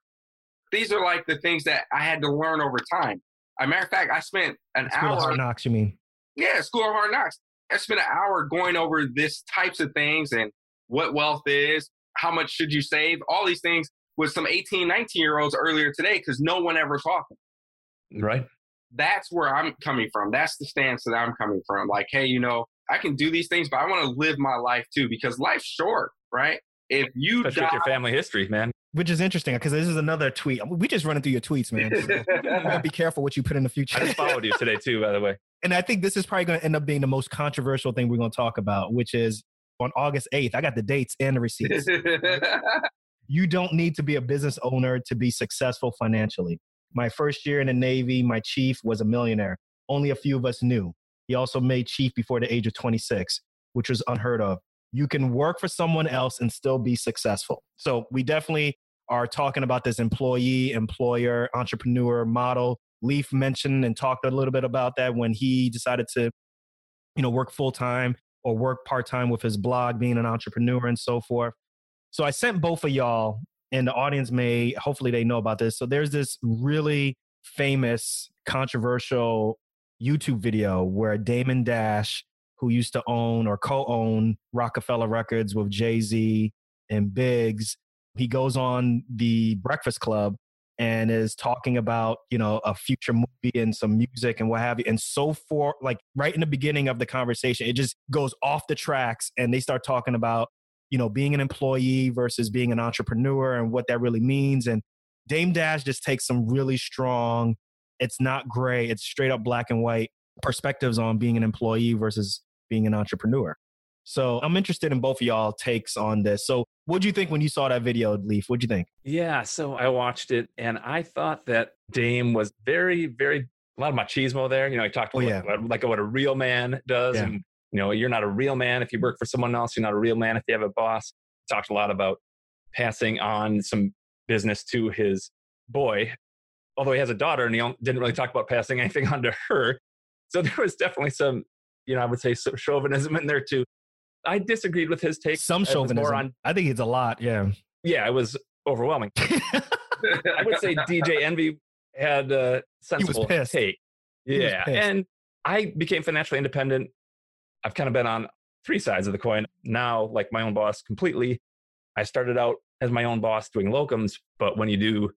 these are like the things that I had to learn over time. As a matter of fact, I spent an school hour. School of Hard Knocks, you mean? Yeah, School of Hard Knocks. I spent an hour going over this types of things and what wealth is, how much should you save, all these things with some eighteen, nineteen-year-olds earlier today because no one ever taught them. Right. That's where I'm coming from. That's the stance that I'm coming from. Like, hey, you know, I can do these things, but I want to live my life too because life's short, right? If you Especially die, with your family history, man. Which is interesting because this is another tweet. We just running through your tweets, man. So be careful what you put in the future. I just followed you today too, by the way. And I think this is probably going to end up being the most controversial thing we're going to talk about, which is on August eighth, I got the dates and the receipts. Right? You don't need to be a business owner to be successful financially. My first year in the Navy, my chief was a millionaire. Only a few of us knew. He also made chief before the age of twenty-six, which was unheard of. You can work for someone else and still be successful. So we definitely are talking about this employee, employer, entrepreneur model. Leif mentioned and talked a little bit about that when he decided to, you know, work full-time or work part-time with his blog, being an entrepreneur and so forth. So I sent both of y'all, and the audience may, hopefully they know about this. So there's this really famous, controversial YouTube video where Damon Dash, who used to own or co-own Rockefeller Records with Jay-Z and Biggs, he goes on The Breakfast Club and is talking about, you know, a future movie and some music and what have you. And so forth, like right in the beginning of the conversation, it just goes off the tracks and they start talking about, you know, being an employee versus being an entrepreneur and what that really means. And Dame Dash just takes some really strong, it's not gray, it's straight up black and white perspectives on being an employee versus being an entrepreneur. So I'm interested in both of y'all takes on this. So what do you think when you saw that video, Leif? What'd you think? Yeah, so I watched it and I thought that Dame was very, very, a lot of machismo there. You know, he talked oh, yeah. about like what a real man does. Yeah. And, you know, you're not a real man if you work for someone else. You're not a real man if you have a boss. He talked a lot about passing on some business to his boy, although he has a daughter and he didn't really talk about passing anything on to her. So there was definitely some, you know, I would say some chauvinism in there too. I disagreed with his take. Some chauvinism. On, I think it's a lot, yeah. Yeah, it was overwhelming. I would say D J Envy had a sensible take. Yeah, and I became financially independent. I've kind of been on three sides of the coin. Now, like my own boss completely. I started out as my own boss doing locums, but when you do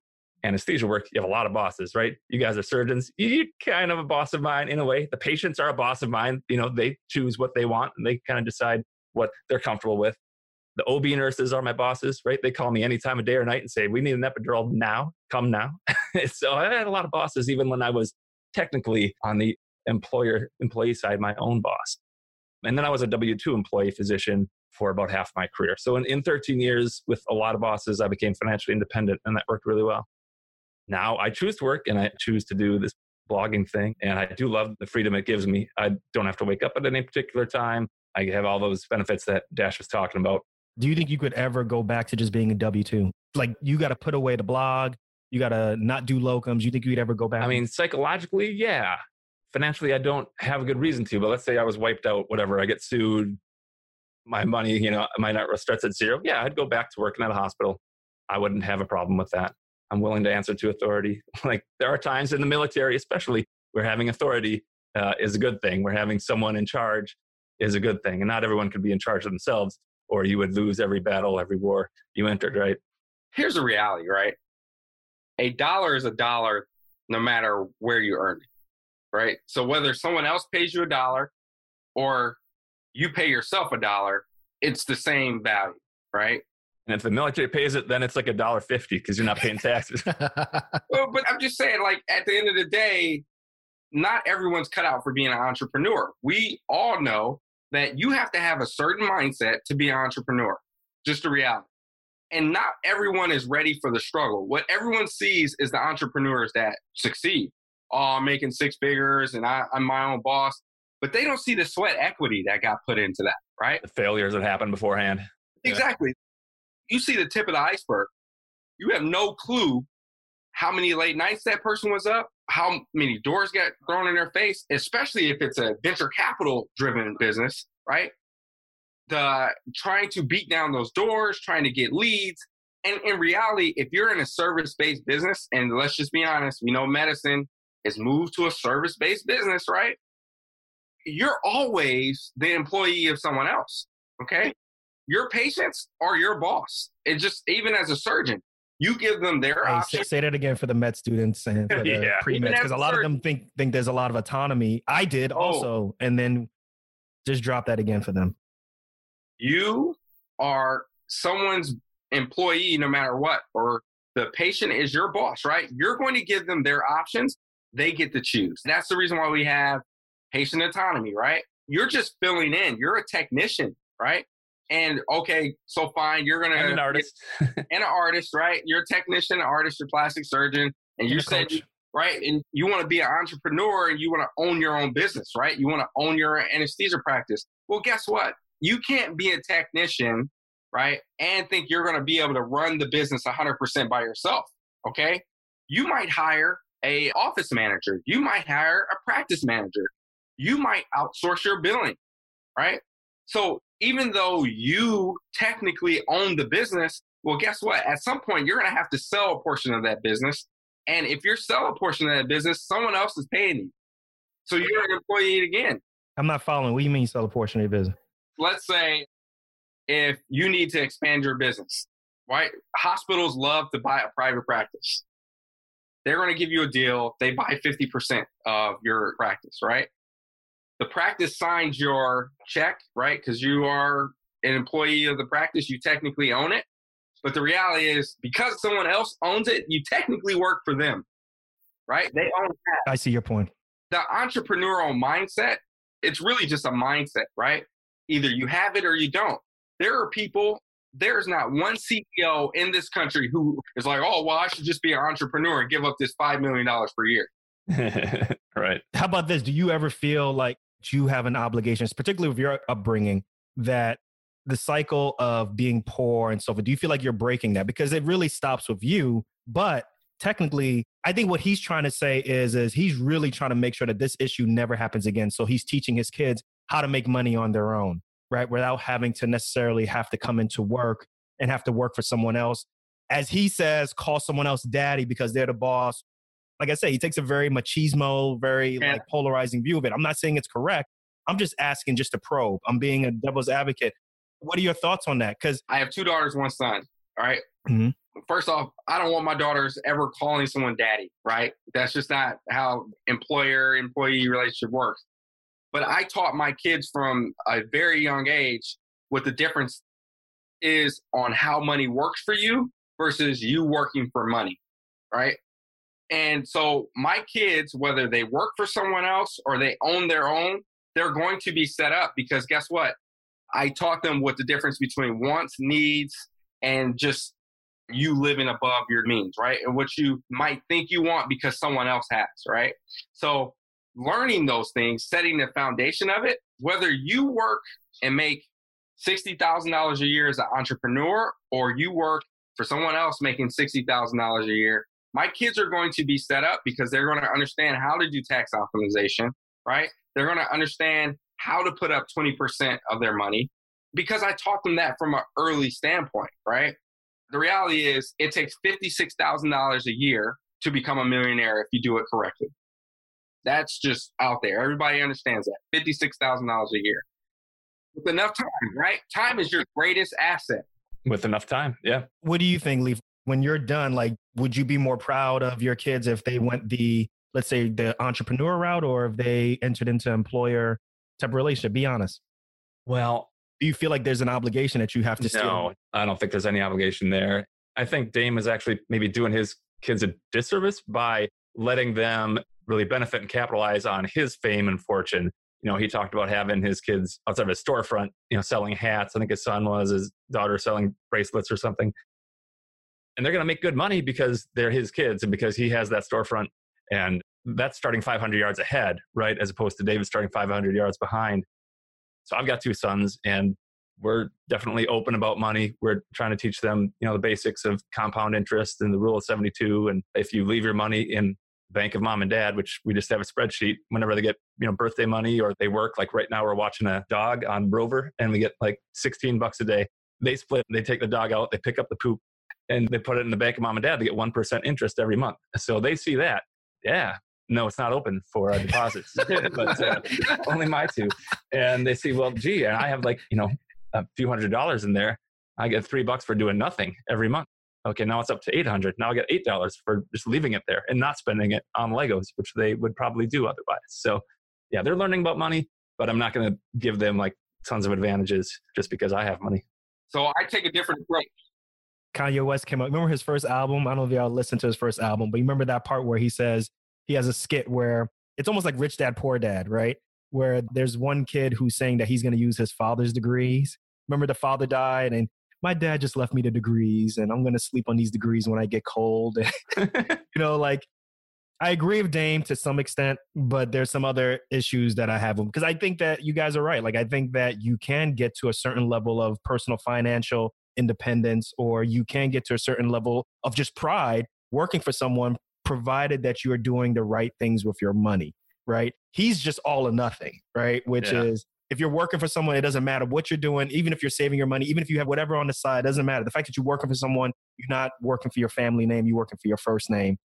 anesthesia work, you have a lot of bosses, right? You guys are surgeons. You're kind of a boss of mine in a way. The patients are a boss of mine. You know, they choose what they want and they kind of decide what they're comfortable with. The O B nurses are my bosses, right? They call me any time of day or night and say, we need an epidural now, come now. So I had a lot of bosses, even when I was technically on the employer employee side, my own boss. And then I was a W two employee physician for about half my career. So in, in thirteen years with a lot of bosses, I became financially independent and that worked really well. Now I choose to work and I choose to do this blogging thing. And I do love the freedom it gives me. I don't have to wake up at any particular time. I have all those benefits that Dash was talking about. Do you think you could ever go back to just being a W two? Like you got to put away the blog. You got to not do locums. You think you'd ever go back? I mean, psychologically, yeah. Financially, I don't have a good reason to, but let's say I was wiped out, whatever. I get sued. My money, you know, my net worth starts at zero. Yeah, I'd go back to working at a hospital. I wouldn't have a problem with that. I'm willing to answer to authority. Like there are times in the military, especially where having authority uh, is a good thing. Where having someone in charge is a good thing. And not everyone could be in charge of themselves or you would lose every battle, every war you entered, right? Here's the reality, right? A dollar is a dollar no matter where you earn it, right? So whether someone else pays you a dollar or you pay yourself a dollar, it's the same value, right? And if the military pays it, then it's like a dollar fifty because you're not paying taxes. Well, but I'm just saying, like, at the end of the day, not everyone's cut out for being an entrepreneur. We all know that you have to have a certain mindset to be an entrepreneur, just the reality. And not everyone is ready for the struggle. What everyone sees is the entrepreneurs that succeed. Oh, I'm making six figures and I, I'm my own boss. But they don't see the sweat equity that got put into that, right? The failures that happened beforehand. Exactly. Yeah. You see the tip of the iceberg. You have no clue how many late nights that person was up, how many doors got thrown in their face, especially if it's a venture capital driven business, right? The trying to beat down those doors, trying to get leads. And in reality, if you're in a service-based business, and let's just be honest, we know medicine is moved to a service-based business, right? You're always the employee of someone else, okay? Your patients are your boss. It just, even as a surgeon, you give them their hey, options. Say that again for the med students and for the yeah. pre-meds, because a lot surgeon. of them think think there's a lot of autonomy. I did also, oh. and then just drop that again for them. You are someone's employee no matter what, or the patient is your boss, right? You're going to give them their options. They get to choose. That's the reason why we have patient autonomy, right? You're just filling in. You're a technician, right? And okay, so fine, you're going to... And an artist. and an artist, right? You're a technician, an artist, you're a plastic surgeon, and you said, right? And you want to be an entrepreneur and you want to own your own business, right? You want to own your anesthesia practice. Well, guess what? You can't be a technician, right? And think you're going to be able to run the business one hundred percent by yourself, okay? You might hire a office manager. You might hire a practice manager. You might outsource your billing, right? So even though you technically own the business, well, guess what? At some point, you're going to have to sell a portion of that business. And if you're selling a portion of that business, someone else is paying you. So you're an employee again. I'm not following. What do you mean sell a portion of your business? Let's say if you need to expand your business, right? Hospitals love to buy a private practice. They're going to give you a deal. They buy fifty percent of your practice, right? The practice signs your check, right? Because you are an employee of the practice. You technically own it. But the reality is, because someone else owns it, you technically work for them, right? They own that. I see your point. The entrepreneurial mindset, it's really just a mindset, right? Either you have it or you don't. There are people, there's not one C E O in this country who is like, oh, well, I should just be an entrepreneur and give up this five million dollars per year. Right. How about this? Do you ever feel like you have an obligation, particularly with your upbringing, that the cycle of being poor and so forth, do you feel like you're breaking that? Because it really stops with you. But technically, I think what he's trying to say is, is he's really trying to make sure that this issue never happens again. So he's teaching his kids how to make money on their own, right? Without having to necessarily have to come into work and have to work for someone else. As he says, call someone else daddy because they're the boss. Like I said, he takes a very machismo, very yeah. like polarizing view of it. I'm not saying it's correct. I'm just asking just to probe. I'm being a devil's advocate. What are your thoughts on that? Because I have two daughters, one son. All right. Mm-hmm. First off, I don't want my daughters ever calling someone daddy, right? That's just not how employer-employee relationship works. But I taught my kids from a very young age what the difference is on how money works for you versus you working for money, right? And so my kids, whether they work for someone else or they own their own, they're going to be set up because guess what? I taught them what the difference between wants, needs, and just you living above your means, right? And what you might think you want because someone else has, right? So learning those things, setting the foundation of it, whether you work and make sixty thousand dollars a year as an entrepreneur or you work for someone else making sixty thousand dollars a year, my kids are going to be set up because they're going to understand how to do tax optimization, right? They're going to understand how to put up twenty percent of their money because I taught them that from an early standpoint, right? The reality is it takes fifty-six thousand dollars a year to become a millionaire if you do it correctly. That's just out there. Everybody understands that. fifty-six thousand dollars a year. With enough time, right? Time is your greatest asset. With enough time, yeah. What do you think, Leif? When you're done, like, would you be more proud of your kids if they went the, let's say, the entrepreneur route or if they entered into employer type relationship? Be honest. Well, do you feel like there's an obligation that you have to steal? No, I don't think there's any obligation there. I think Dame is actually maybe doing his kids a disservice by letting them really benefit and capitalize on his fame and fortune. You know, he talked about having his kids outside of his storefront, you know, selling hats. I think his son was, his daughter selling bracelets or something. And they're going to make good money because they're his kids and because he has that storefront. And that's starting five hundred yards ahead, right? As opposed to David starting five hundred yards behind. So I've got two sons and we're definitely open about money. We're trying to teach them, you know, the basics of compound interest and the rule of seventy-two. And if you leave your money in the bank of mom and dad, which we just have a spreadsheet, whenever they get, you know, birthday money or they work, like right now we're watching a dog on Rover and we get like sixteen bucks a day. They split, they take the dog out, they pick up the poop and they put it in the bank of mom and dad. They get one percent interest every month. So they see that. Yeah. No, it's not open for uh, deposits, but uh, only my two. And they see, well, gee, and I have like, you know, a few hundred dollars in there. I get three bucks for doing nothing every month. Okay, now it's up to eight hundred. Now I get eight dollars for just leaving it there and not spending it on Legos, which they would probably do otherwise. So yeah, they're learning about money, but I'm not going to give them like tons of advantages just because I have money. So I take a different approach. Kanye West came out. Remember his first album? I don't know if y'all listened to his first album, but you remember that part where he says, he has a skit where it's almost like Rich Dad, Poor Dad, right? Where there's one kid who's saying that he's going to use his father's degrees. Remember the father died and my dad just left me the degrees and I'm going to sleep on these degrees when I get cold. you know, like I agree with Dame to some extent, but there's some other issues that I have with him. Because I think that you guys are right. Like I think that you can get to a certain level of personal financial independence, or you can get to a certain level of just pride working for someone, provided that you're doing the right things with your money, right? He's just all or nothing, right? Which yeah. is, if you're working for someone, it doesn't matter what you're doing, even if you're saving your money, even if you have whatever on the side, it doesn't matter. The fact that you're working for someone, you're not working for your family name, you're working for your first name,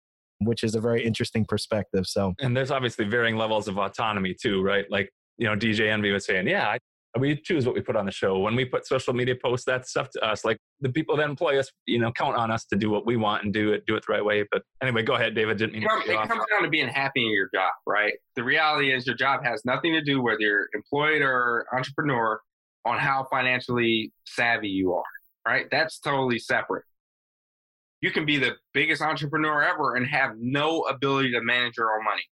which is a very interesting perspective. So, and there's obviously varying levels of autonomy too, right? Like, you know, D J Envy was saying, yeah, I we choose what we put on the show. When we put social media posts, that's stuff to us. Like the people that employ us, you know, count on us to do what we want and do it, do it the right way. But anyway, go ahead, David. Didn't mean it comes, to it comes down to being happy in your job, right? The reality is your job has nothing to do whether you're employed or entrepreneur on how financially savvy you are, right? That's totally separate. You can be the biggest entrepreneur ever and have no ability to manage your own money.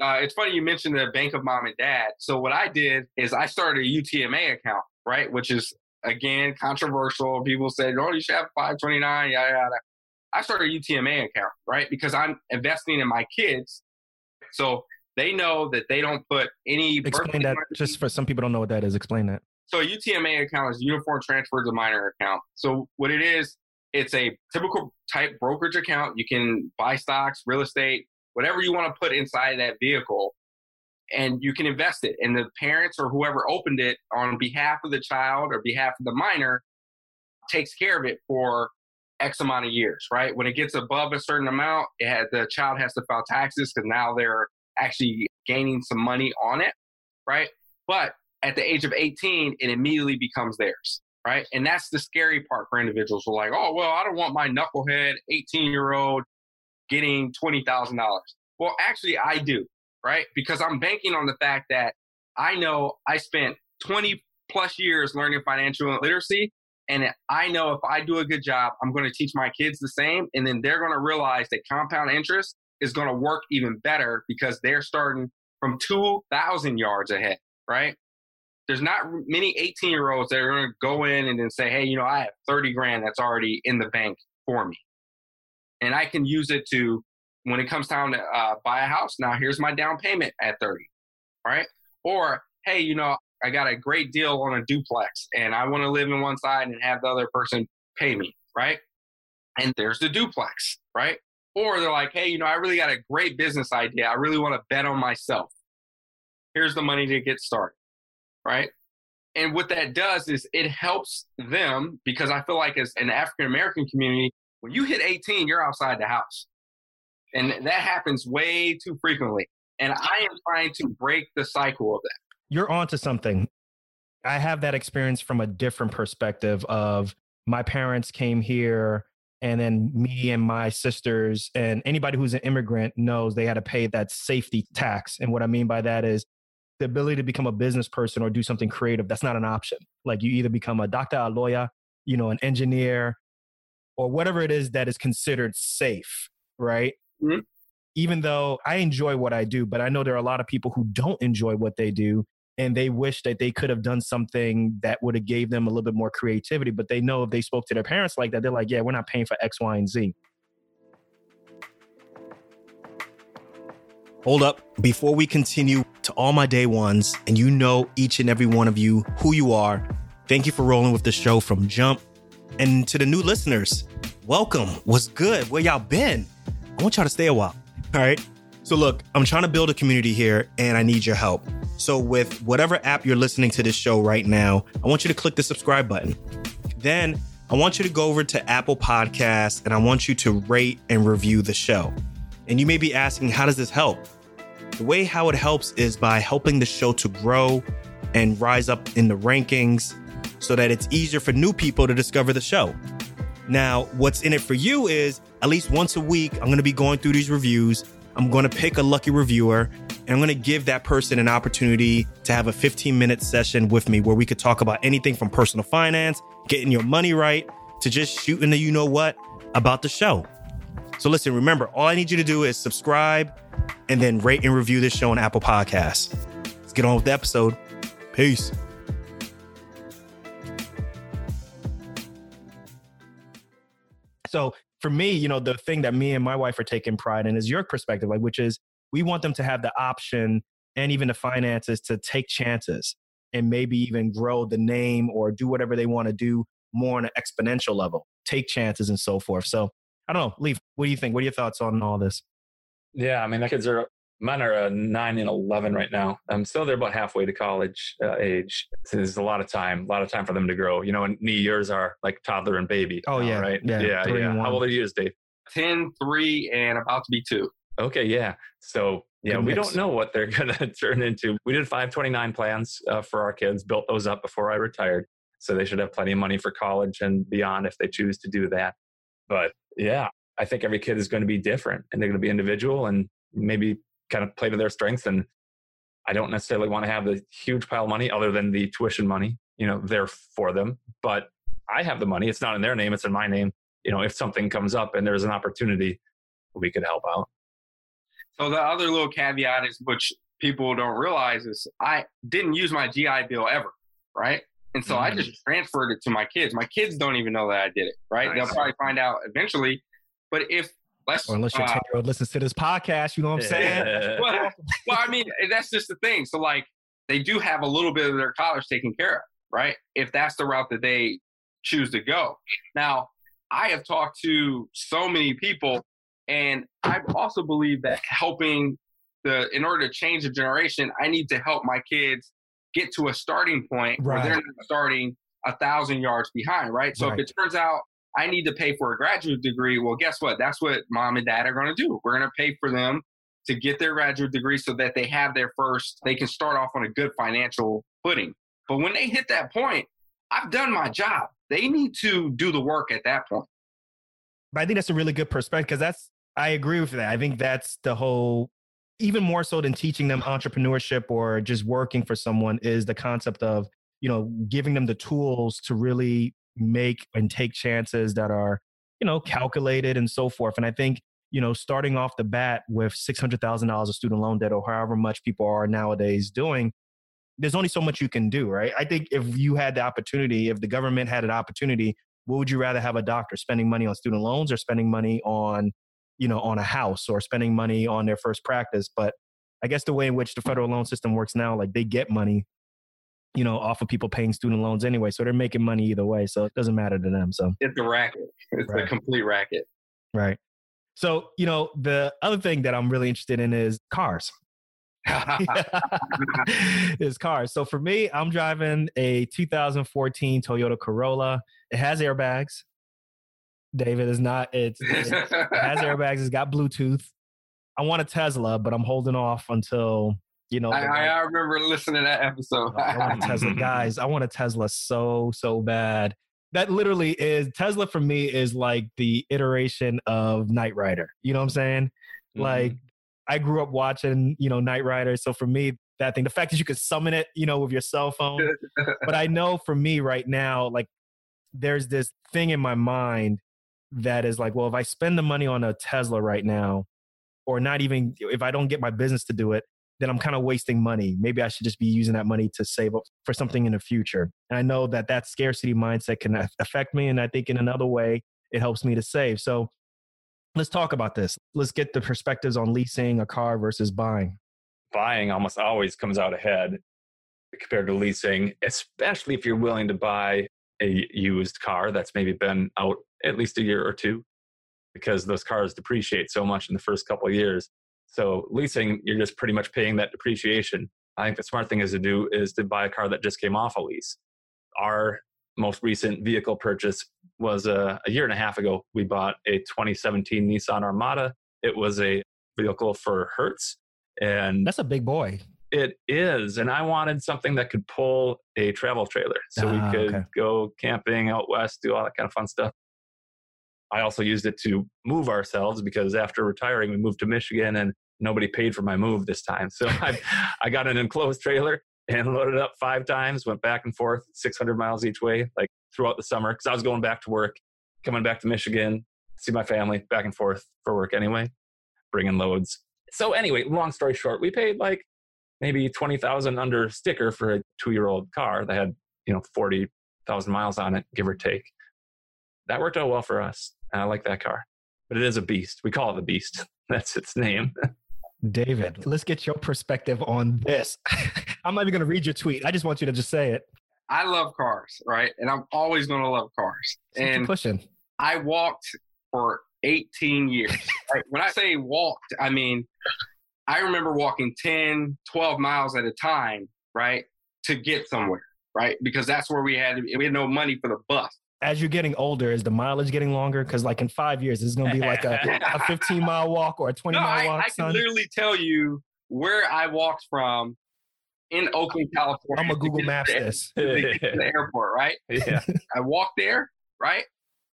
Uh, it's funny you mentioned the bank of mom and dad. So what I did is I started a U T M A account, right? Which is, again, controversial. People said, oh, you should have five twenty-nine, yada, yada. I started a U T M A account, right? Because I'm investing in my kids. So they know that they don't put any... Explain that, money. Just for some people don't know what that is. Explain that. So a U T M A account is Uniform Transfer to Minor account. So what it is, it's a typical type brokerage account. You can buy stocks, real estate, whatever you want to put inside that vehicle, and you can invest it. And the parents or whoever opened it on behalf of the child or behalf of the minor takes care of it for X amount of years, right? When it gets above a certain amount, it has, the child has to file taxes because now they're actually gaining some money on it, right? But at the age of eighteen, it immediately becomes theirs, right? And that's the scary part for individuals who are like, oh, well, I don't want my knucklehead eighteen-year-old getting twenty thousand dollars. Well, actually I do, right? Because I'm banking on the fact that I know I spent twenty plus years learning financial literacy. And I know if I do a good job, I'm going to teach my kids the same. And then they're going to realize that compound interest is going to work even better because they're starting from two thousand yards ahead, right? There's not many eighteen year olds that are going to go in and then say, hey, you know, I have thirty grand that's already in the bank for me. And I can use it to, when it comes time to uh, buy a house, now here's my down payment at thirty, right? Or, hey, you know, I got a great deal on a duplex and I want to live in one side and have the other person pay me, right? And there's the duplex, right? Or they're like, hey, you know, I really got a great business idea. I really want to bet on myself. Here's the money to get started, right? And what that does is it helps them, because I feel like as an African-American community, when you hit eighteen, you're outside the house. And that happens way too frequently. And I am trying to break the cycle of that. You're onto something. I have that experience from a different perspective of my parents came here, and then me and my sisters and anybody who's an immigrant knows they had to pay that safety tax. And what I mean by that is the ability to become a business person or do something creative, that's not an option. Like you either become a doctor, a lawyer, you know, an engineer, or whatever it is that is considered safe, right? Mm-hmm. Even though I enjoy what I do, but I know there are a lot of people who don't enjoy what they do, and they wish that they could have done something that would have gave them a little bit more creativity, but they know if they spoke to their parents like that, they're like, yeah, we're not paying for X, Y, and Z. Hold up. Before we continue, to all my day ones, and you know each and every one of you who you are, thank you for rolling with the show from jump. And to the new listeners, welcome. What's good? Where y'all been? I want y'all to stay a while. All right. So look, I'm trying to build a community here and I need your help. So with whatever app you're listening to this show right now, I want you to click the subscribe button. Then I want you to go over to Apple Podcasts and I want you to rate and review the show. And you may be asking, how does this help? The way how it helps is by helping the show to grow and rise up in the rankings so that it's easier for new people to discover the show. Now, what's in it for you is at least once a week, I'm going to be going through these reviews. I'm going to pick a lucky reviewer and I'm going to give that person an opportunity to have a fifteen minute session with me where we could talk about anything from personal finance, getting your money right, to just shooting the you know what about the show. So listen, remember, all I need you to do is subscribe and then rate and review this show on Apple Podcasts. Let's get on with the episode. Peace. So for me, you know, the thing that me and my wife are taking pride in is your perspective, like, which is we want them to have the option and even the finances to take chances and maybe even grow the name or do whatever they want to do more on an exponential level, take chances and so forth. So I don't know, Leif, what do you think? What are your thoughts on all this? Yeah, I mean, the kids are, mine are uh, nine and eleven right now. Um, so they're about halfway to college uh, age. So there's a lot of time, a lot of time for them to grow. You know, and me, yours are like toddler and baby. Oh, now, yeah. Right? Yeah, yeah. yeah. How old are you, Dave? ten, three, and about to be two. Okay, yeah. So, yeah, Good we mix. Don't know what they're going to turn into. We did five twenty-nine plans uh, for our kids, built those up before I retired. So they should have plenty of money for college and beyond if they choose to do that. But yeah, I think every kid is going to be different and they're going to be individual and maybe kind of play to their strengths. And I don't necessarily want to have the huge pile of money other than the tuition money, you know, there for them. But I have the money. It's not in their name. It's in my name. You know, if something comes up and there's an opportunity, we could help out. So the other little caveat is, which people don't realize, is I didn't use my G I Bill ever, right? And so mm-hmm. I just transferred it to my kids. My kids don't even know that I did it, right? Nice. They'll probably find out eventually. But if, let's... Or unless your ten-year-old uh, listens to this podcast, you know what I'm saying? Yeah. well, well, I mean, that's just the thing. So, like, they do have a little bit of their college taken care of, right? If that's the route that they choose to go. Now, I have talked to so many people, and I also believe that helping the... In order to change a generation, I need to help my kids get to a starting point right. where they're not starting a thousand yards behind, right? So right. if it turns out I need to pay for a graduate degree, well, guess what? That's what mom and dad are going to do. We're going to pay for them to get their graduate degree so that they have their first, they can start off on a good financial footing. But when they hit that point, I've done my job. They need to do the work at that point. But I think that's a really good perspective because that's, I agree with that. I think that's the whole, even more so than teaching them entrepreneurship or just working for someone, is the concept of, you know, giving them the tools to really make and take chances that are, you know, calculated and so forth. And I think, you know, starting off the bat with six hundred thousand dollars of student loan debt or however much people are nowadays doing, there's only so much you can do, right? I think if you had the opportunity, if the government had an opportunity, what would you rather have a doctor spending money on student loans or spending money on, you know, on a house or spending money on their first practice? But I guess the way in which the federal loan system works now, like they get money, you know, off of people paying student loans anyway. So they're making money either way. So it doesn't matter to them. So it's a racket. It's right. a complete racket. Right. So, you know, the other thing that I'm really interested in is cars. is cars. So for me, I'm driving a two thousand fourteen Toyota Corolla. It has airbags. David is not, it's, it's, it has airbags. It's got Bluetooth. I want a Tesla, but I'm holding off until, you know. I, I, I remember listening to that episode. I want a Tesla. Guys, I want a Tesla so, so bad. That literally is, Tesla for me is like the iteration of Knight Rider. You know what I'm saying? Mm-hmm. Like I grew up watching, you know, Knight Rider. So for me, that thing. The fact that you could summon it, you know, with your cell phone. But I know for me right now, like there's this thing in my mind that is like, well, if I spend the money on a Tesla right now, or not even if I don't get my business to do it, then I'm kind of wasting money. Maybe I should just be using that money to save up for something in the future. And I know that that scarcity mindset can affect me. And I think in another way, it helps me to save. So let's talk about this. Let's get the perspectives on leasing a car versus buying. Buying almost always comes out ahead compared to leasing, especially if you're willing to buy a used car that's maybe been out at least a year or two, because those cars depreciate so much in the first couple of years. So leasing, you're just pretty much paying that depreciation. I think the smart thing is to do is to buy a car that just came off a lease. Our most recent vehicle purchase was a, a year and a half ago. We bought a twenty seventeen Nissan Armada. It was a vehicle for Hertz. And that's a big boy. It is. And I wanted something that could pull a travel trailer. So ah, we could okay. go camping out west, do all that kind of fun stuff. I also used it to move ourselves, because after retiring, we moved to Michigan and nobody paid for my move this time. So I, I got an enclosed trailer and loaded up five times, went back and forth, six hundred miles each way, like throughout the summer, because I was going back to work, coming back to Michigan, see my family, back and forth for work anyway, bringing loads. So anyway, long story short, we paid like maybe twenty thousand under sticker for a two-year-old car that had, you know, forty thousand miles on it, give or take. That worked out well for us. I like that car, but it is a beast. We call it the Beast. That's its name. David, let's get your perspective on this. I'm not even going to read your tweet. I just want you to just say it. I love cars, right? And I'm always going to love cars. So and pushing. I walked for eighteen years. Right? When I say walked, I mean, I remember walking ten, twelve miles at a time, right? To get somewhere, right? Because that's where we had, we had no money for the bus. As you're getting older, is the mileage getting longer? Because like in five years, it's going to be like a, a fifteen mile walk or a twenty mile no, walk. I, I can literally tell you where I walked from in Oakland, California. I'm a Google Maps to, this. To the airport, right? Yeah. I walked there, right?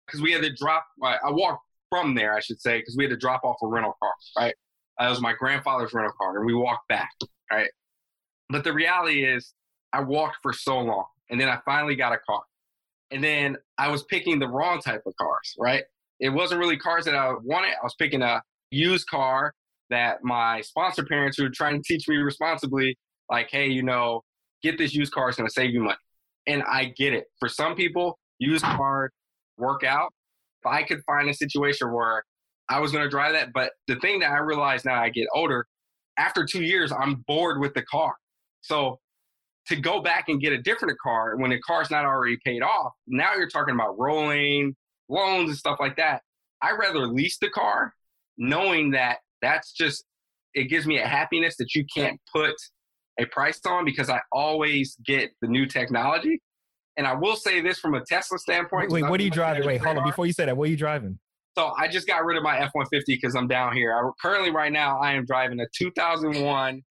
Because we had to drop, I walked from there, I should say, because we had to drop off a rental car, right? That was my grandfather's rental car, and we walked back, right? But the reality is, I walked for so long, and then I finally got a car. And then I was picking the wrong type of cars, right? It wasn't really cars that I wanted. I was picking a used car that my sponsor parents, who were trying to teach me responsibly, like, hey, you know, get this used car, it's going to save you money. And I get it. For some people, used cars work out. If I could find a situation where I was going to drive that, but the thing that I realized now I get older, after two years, I'm bored with the car. So to go back and get a different car when the car's not already paid off, now you're talking about rolling loans and stuff like that. I'd rather lease the car, knowing that that's just, it gives me a happiness that you can't put a price on, because I always get the new technology. And I will say this from a Tesla standpoint. Wait, wait what are you driving? Wait, hold on. Before you say that, what are you driving? So I just got rid of my F one fifty because I'm down here. I, currently right now, I am driving a two thousand one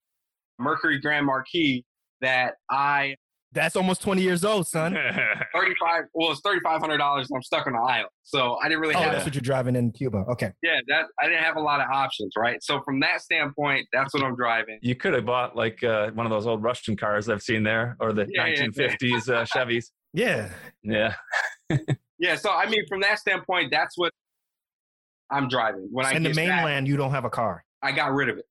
Mercury Grand Marquis. That I... That's almost twenty years old, son. thirty-five Well, it's thirty-five hundred dollars. I'm stuck on the island. So I didn't really oh, have... Oh, that's a, what you're driving in Cuba. Okay. Yeah, that I didn't have a lot of options, right? So from that standpoint, that's what I'm driving. You could have bought like uh, one of those old Russian cars I've seen there, or the yeah, nineteen fifties yeah. uh, Chevys. Yeah. Yeah. Yeah. So, I mean, from that standpoint, that's what I'm driving. When so I in the mainland, back, you don't have a car. I got rid of it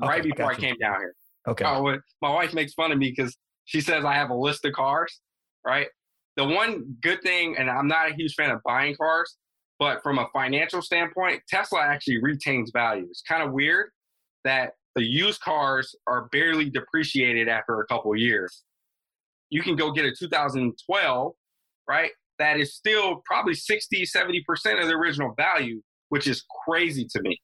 okay, right before I, I came down here. Okay. Oh, my wife makes fun of me because she says I have a list of cars, right? The one good thing, and I'm not a huge fan of buying cars, but from a financial standpoint, Tesla actually retains value. It's kind of weird that the used cars are barely depreciated after a couple of years. You can go get a two thousand twelve, right? That is still probably sixty, seventy percent of the original value, which is crazy to me.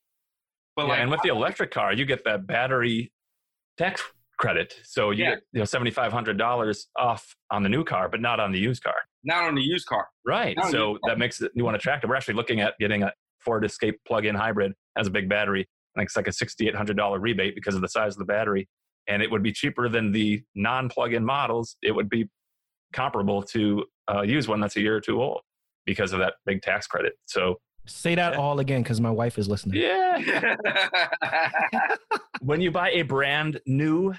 But yeah, like, and with the electric car, you get that battery tax credit. So you yeah. get, you know, seven thousand five hundred dollars off on the new car, but not on the used car. Not on the used car. Right. Not so that car. Makes the new one attractive. We're actually looking at getting a Ford Escape plug-in hybrid, has a big battery. And it's like a six thousand eight hundred dollars rebate because of the size of the battery. And it would be cheaper than the non-plug-in models. It would be comparable to a used one that's a year or two old because of that big tax credit. So say that all again, because my wife is listening. Yeah. When you buy a brand new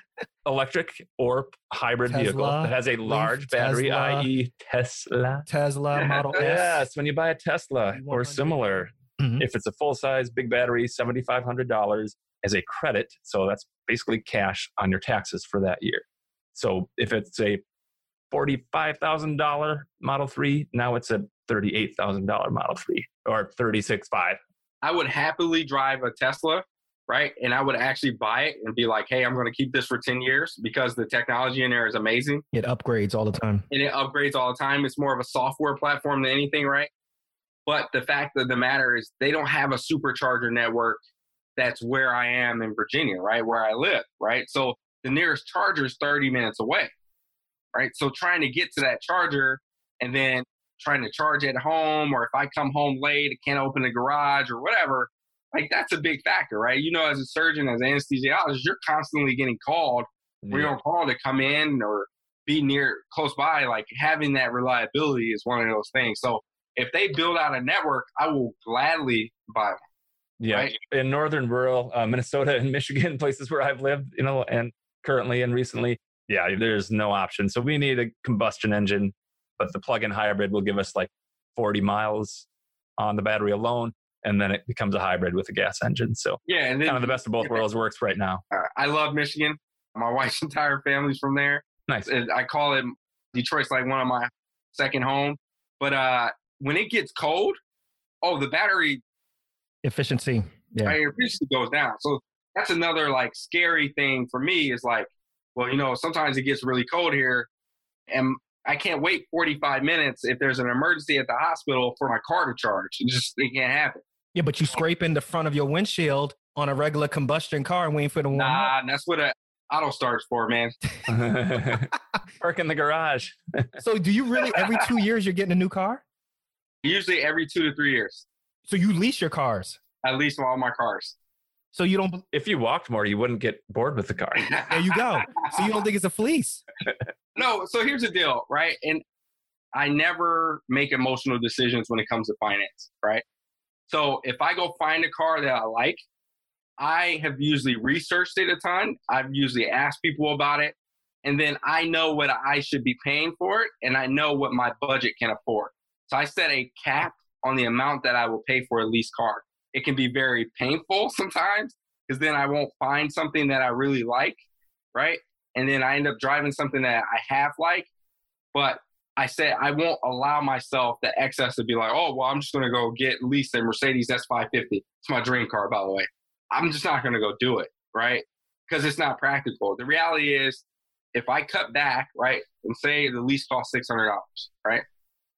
electric or hybrid Tesla, vehicle that has a large Leaf, battery, that is. Tesla. Tesla Model S. Yes, when you buy a Tesla or similar, mm-hmm. if it's a full-size, big battery, seven thousand five hundred dollars as a credit. So that's basically cash on your taxes for that year. So if it's a forty-five thousand dollars Model three, now it's a thirty-eight thousand dollars Model three or thirty-six thousand five hundred dollars. I would happily drive a Tesla, right? And I would actually buy it and be like, hey, I'm going to keep this for ten years because the technology in there is amazing. It upgrades all the time. And it upgrades all the time. It's more of a software platform than anything, right? But the fact of the matter is they don't have a supercharger network. That's where I am in Virginia, right? Where I live, right? So the nearest charger is thirty minutes away, right? So trying to get to that charger and then trying to charge at home, or if I come home late, I can't open the garage or whatever, like that's a big factor, right? You know, as a surgeon, as an anesthesiologist, you're constantly getting called. Yeah. We're on call to come in or be near, close by. Like having that reliability is one of those things. So if they build out a network, I will gladly buy one. Yeah. Right? In northern rural uh, Minnesota and Michigan, places where I've lived, you know, and currently and recently, yeah, there's no option. So we need a combustion engine, but the plug-in hybrid will give us like forty miles on the battery alone. And then it becomes a hybrid with a gas engine. So yeah, and then, kind of the best of both worlds works right now. I love Michigan. My wife's entire family's from there. Nice. I call it Detroit's like one of my second home. But uh, when it gets cold, oh, the battery efficiency, yeah, right, efficiency goes down. So that's another like scary thing for me is like, well, you know, sometimes it gets really cold here, and I can't wait forty-five minutes if there's an emergency at the hospital for my car to charge. It just it can't happen. Yeah, but you scrape in the front of your windshield on a regular combustion car and we ain't for the warm Nah, up. And that's what an auto starts for, man. Park in the garage. So do you really, every two years you're getting a new car? Usually every two to three years. So you lease your cars? I lease all my cars. So you don't... If you walked more, you wouldn't get bored with the car. There you go. So you don't think it's a fleece? No. So here's the deal, right? And I never make emotional decisions when it comes to finance, right? So if I go find a car that I like, I have usually researched it a ton. I've usually asked people about it. And then I know what I should be paying for it. And I know what my budget can afford. So I set a cap on the amount that I will pay for a lease car. It can be very painful sometimes because then I won't find something that I really like, right? And then I end up driving something that I half like, but I said I won't allow myself the excess to be like, oh, well, I'm just going to go get lease a Mercedes S five fifty. It's my dream car, by the way. I'm just not going to go do it, right? Because it's not practical. The reality is if I cut back, right, and say the lease costs six hundred dollars, right?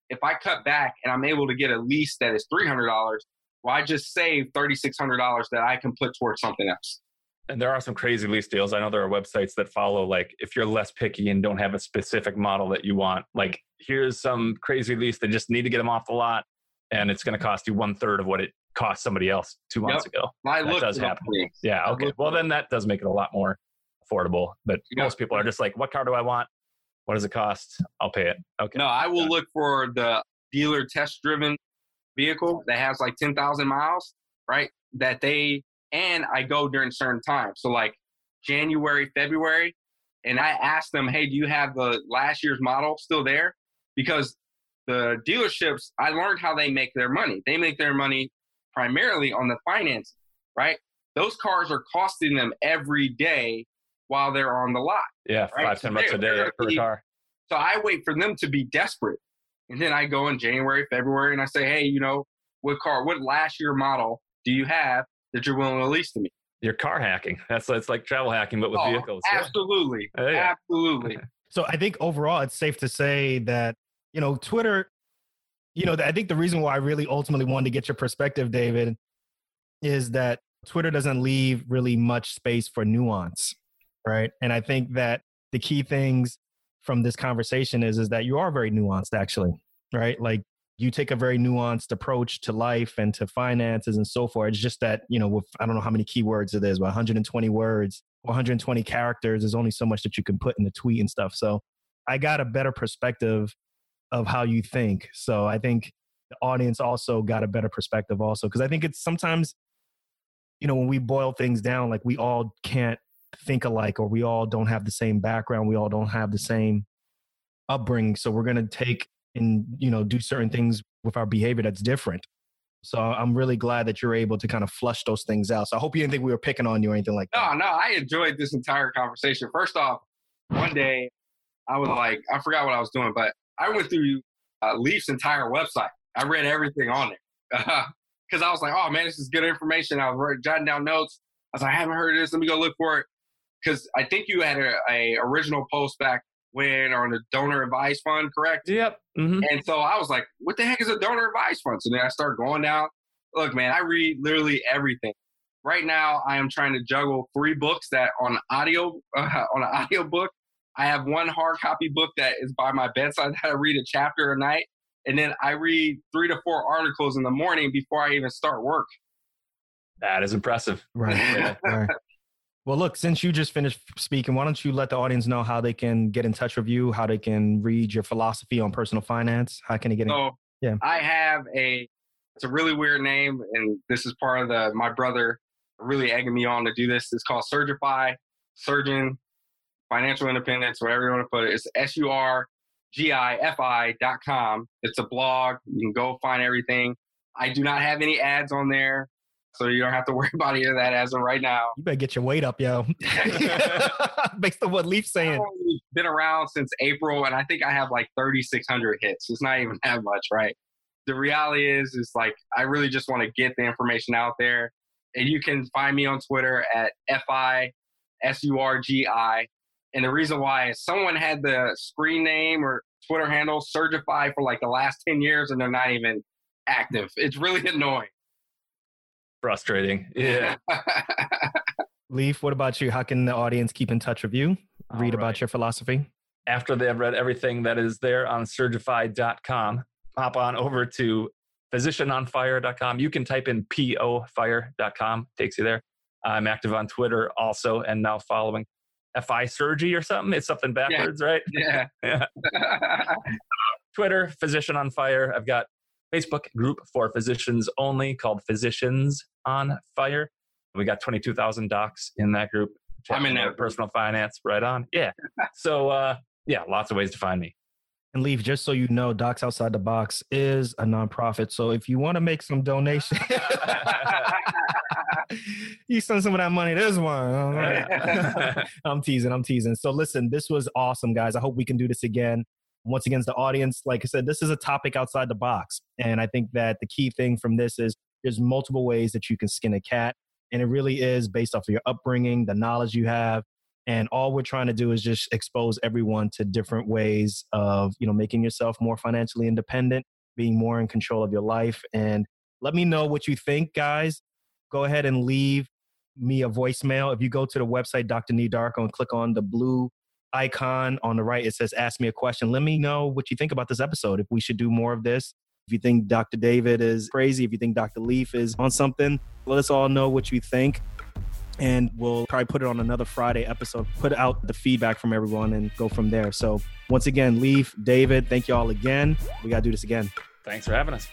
If I cut back and I'm able to get a lease that is three hundred dollars, well, I just saved three thousand six hundred dollars that I can put towards something else. And there are some crazy lease deals. I know there are websites that follow, like if you're less picky and don't have a specific model that you want, like here's some crazy lease that just need to get them off the lot. And it's going to cost you one third of what it cost somebody else two months yep. ago. I that does happen. Things. Yeah. Okay. Well, then that does make it a lot more affordable. But yep. most people are just like, what car do I want? What does it cost? I'll pay it. Okay. No, I will look for the dealer test driven vehicle that has like ten thousand miles, right? That they, and I go during certain times. So like January, February, and I ask them, hey, do you have the last year's model still there? Because the dealerships, I learned how they make their money. They make their money primarily on the financing, right? Those cars are costing them every day while they're on the lot. Yeah, right? five, so ten bucks a day per car. So I wait for them to be desperate. And then I go in January, February, and I say, hey, you know, what car, what last year model do you have that you're willing to lease to me? You're car hacking. That's it's like travel hacking, but with oh, vehicles. Absolutely. Yeah. Absolutely. So I think overall, it's safe to say that, you know, Twitter, you know, I think the reason why I really ultimately wanted to get your perspective, David, is that Twitter doesn't leave really much space for nuance. Right. And I think that the key things from this conversation is, is that you are very nuanced, actually. Right. Like you take a very nuanced approach to life and to finances and so forth. It's just that, you know, with, I don't know how many keywords it is, but one hundred twenty words, one hundred twenty characters, there's only so much that you can put in a tweet and stuff. So I got a better perspective of how you think. So I think the audience also got a better perspective also, because I think it's sometimes you know, when we boil things down, like we all can't think alike, or we all don't have the same background. We all don't have the same upbringing. So we're going to take and, you know, do certain things with our behavior that's different. So I'm really glad that you're able to kind of flush those things out. So I hope you didn't think we were picking on you or anything like that. No, no, I enjoyed this entire conversation. First off, one day I was like, I forgot what I was doing, but I went through uh, Leif's entire website. I read everything on it because I was like, oh man, this is good information. I was jotting down notes. I was like, I haven't heard of this. Let me go look for it. Because I think you had a, a original post back when on the donor advice fund, correct? Yep. Mm-hmm. And so I was like, what the heck is a donor advice fund? So then I start going down. Look, man, I read literally everything. Right now, I am trying to juggle three books that on audio, uh, on an audio book. I have one hard copy book that is by my bedside that I read a chapter a night. And then I read three to four articles in the morning before I even start work. That is impressive. Right. Yeah, right. Well, look, since you just finished speaking, why don't you let the audience know how they can get in touch with you, how they can read your philosophy on personal finance? How can they get in? So yeah. I have a, it's a really weird name. And this is part of the, my brother really egging me on to do this. It's called Surgify, Surgeon, Financial Independence, whatever you want to put it. It's S U R G I F I dot com. It's a blog. You can go find everything. I do not have any ads on there. So you don't have to worry about any of that as of right now. You better get your weight up, yo. Based on what Leif's saying. I've been around since April, and I think I have like thirty-six hundred hits. It's not even that much, right? The reality is, is like, I really just want to get the information out there. And you can find me on Twitter at F I S U R G I. And the reason why is someone had the screen name or Twitter handle Surgify for like the last ten years, and they're not even active. It's really annoying. Frustrating. Yeah. Leif, what about you? How can the audience keep in touch with you? Read right. about your philosophy? After they have read everything that is there on surgify dot com, hop on over to physician on fire dot com. You can type in P O fire dot com. Takes you there. I'm active on Twitter also, and now following F I Surgery or something. It's something backwards, yeah. right? Yeah. yeah. Twitter, Physician on Fire. I've got Facebook group for physicians only called Physicians on Fire. We got twenty-two thousand docs in that group. I'm in that personal finance, right on. Yeah. So, uh, yeah, lots of ways to find me. And Leif, just so you know, Docs Outside the Box is a nonprofit. So if you want to make some donations, you send some of that money. There's one. Right. I'm teasing. I'm teasing. So listen, this was awesome, guys. I hope we can do this again. Once again, to the audience, like I said, this is a topic outside the box. And I think that the key thing from this is there's multiple ways that you can skin a cat. And it really is based off of your upbringing, the knowledge you have. And all we're trying to do is just expose everyone to different ways of, you know, making yourself more financially independent, being more in control of your life. And let me know what you think, guys. Go ahead and leave me a voicemail. If you go to the website, Doctor Nii Darko, and click on the blue icon on the right, it says, ask me a question. Let me know what you think about this episode. If we should do more of this, if you think Doctor David is crazy, if you think Doctor Leif is on something, let us all know what you think. And we'll probably put it on another Friday episode, put out the feedback from everyone and go from there. So once again, Leif, David, thank you all again. We got to do this again. Thanks for having us.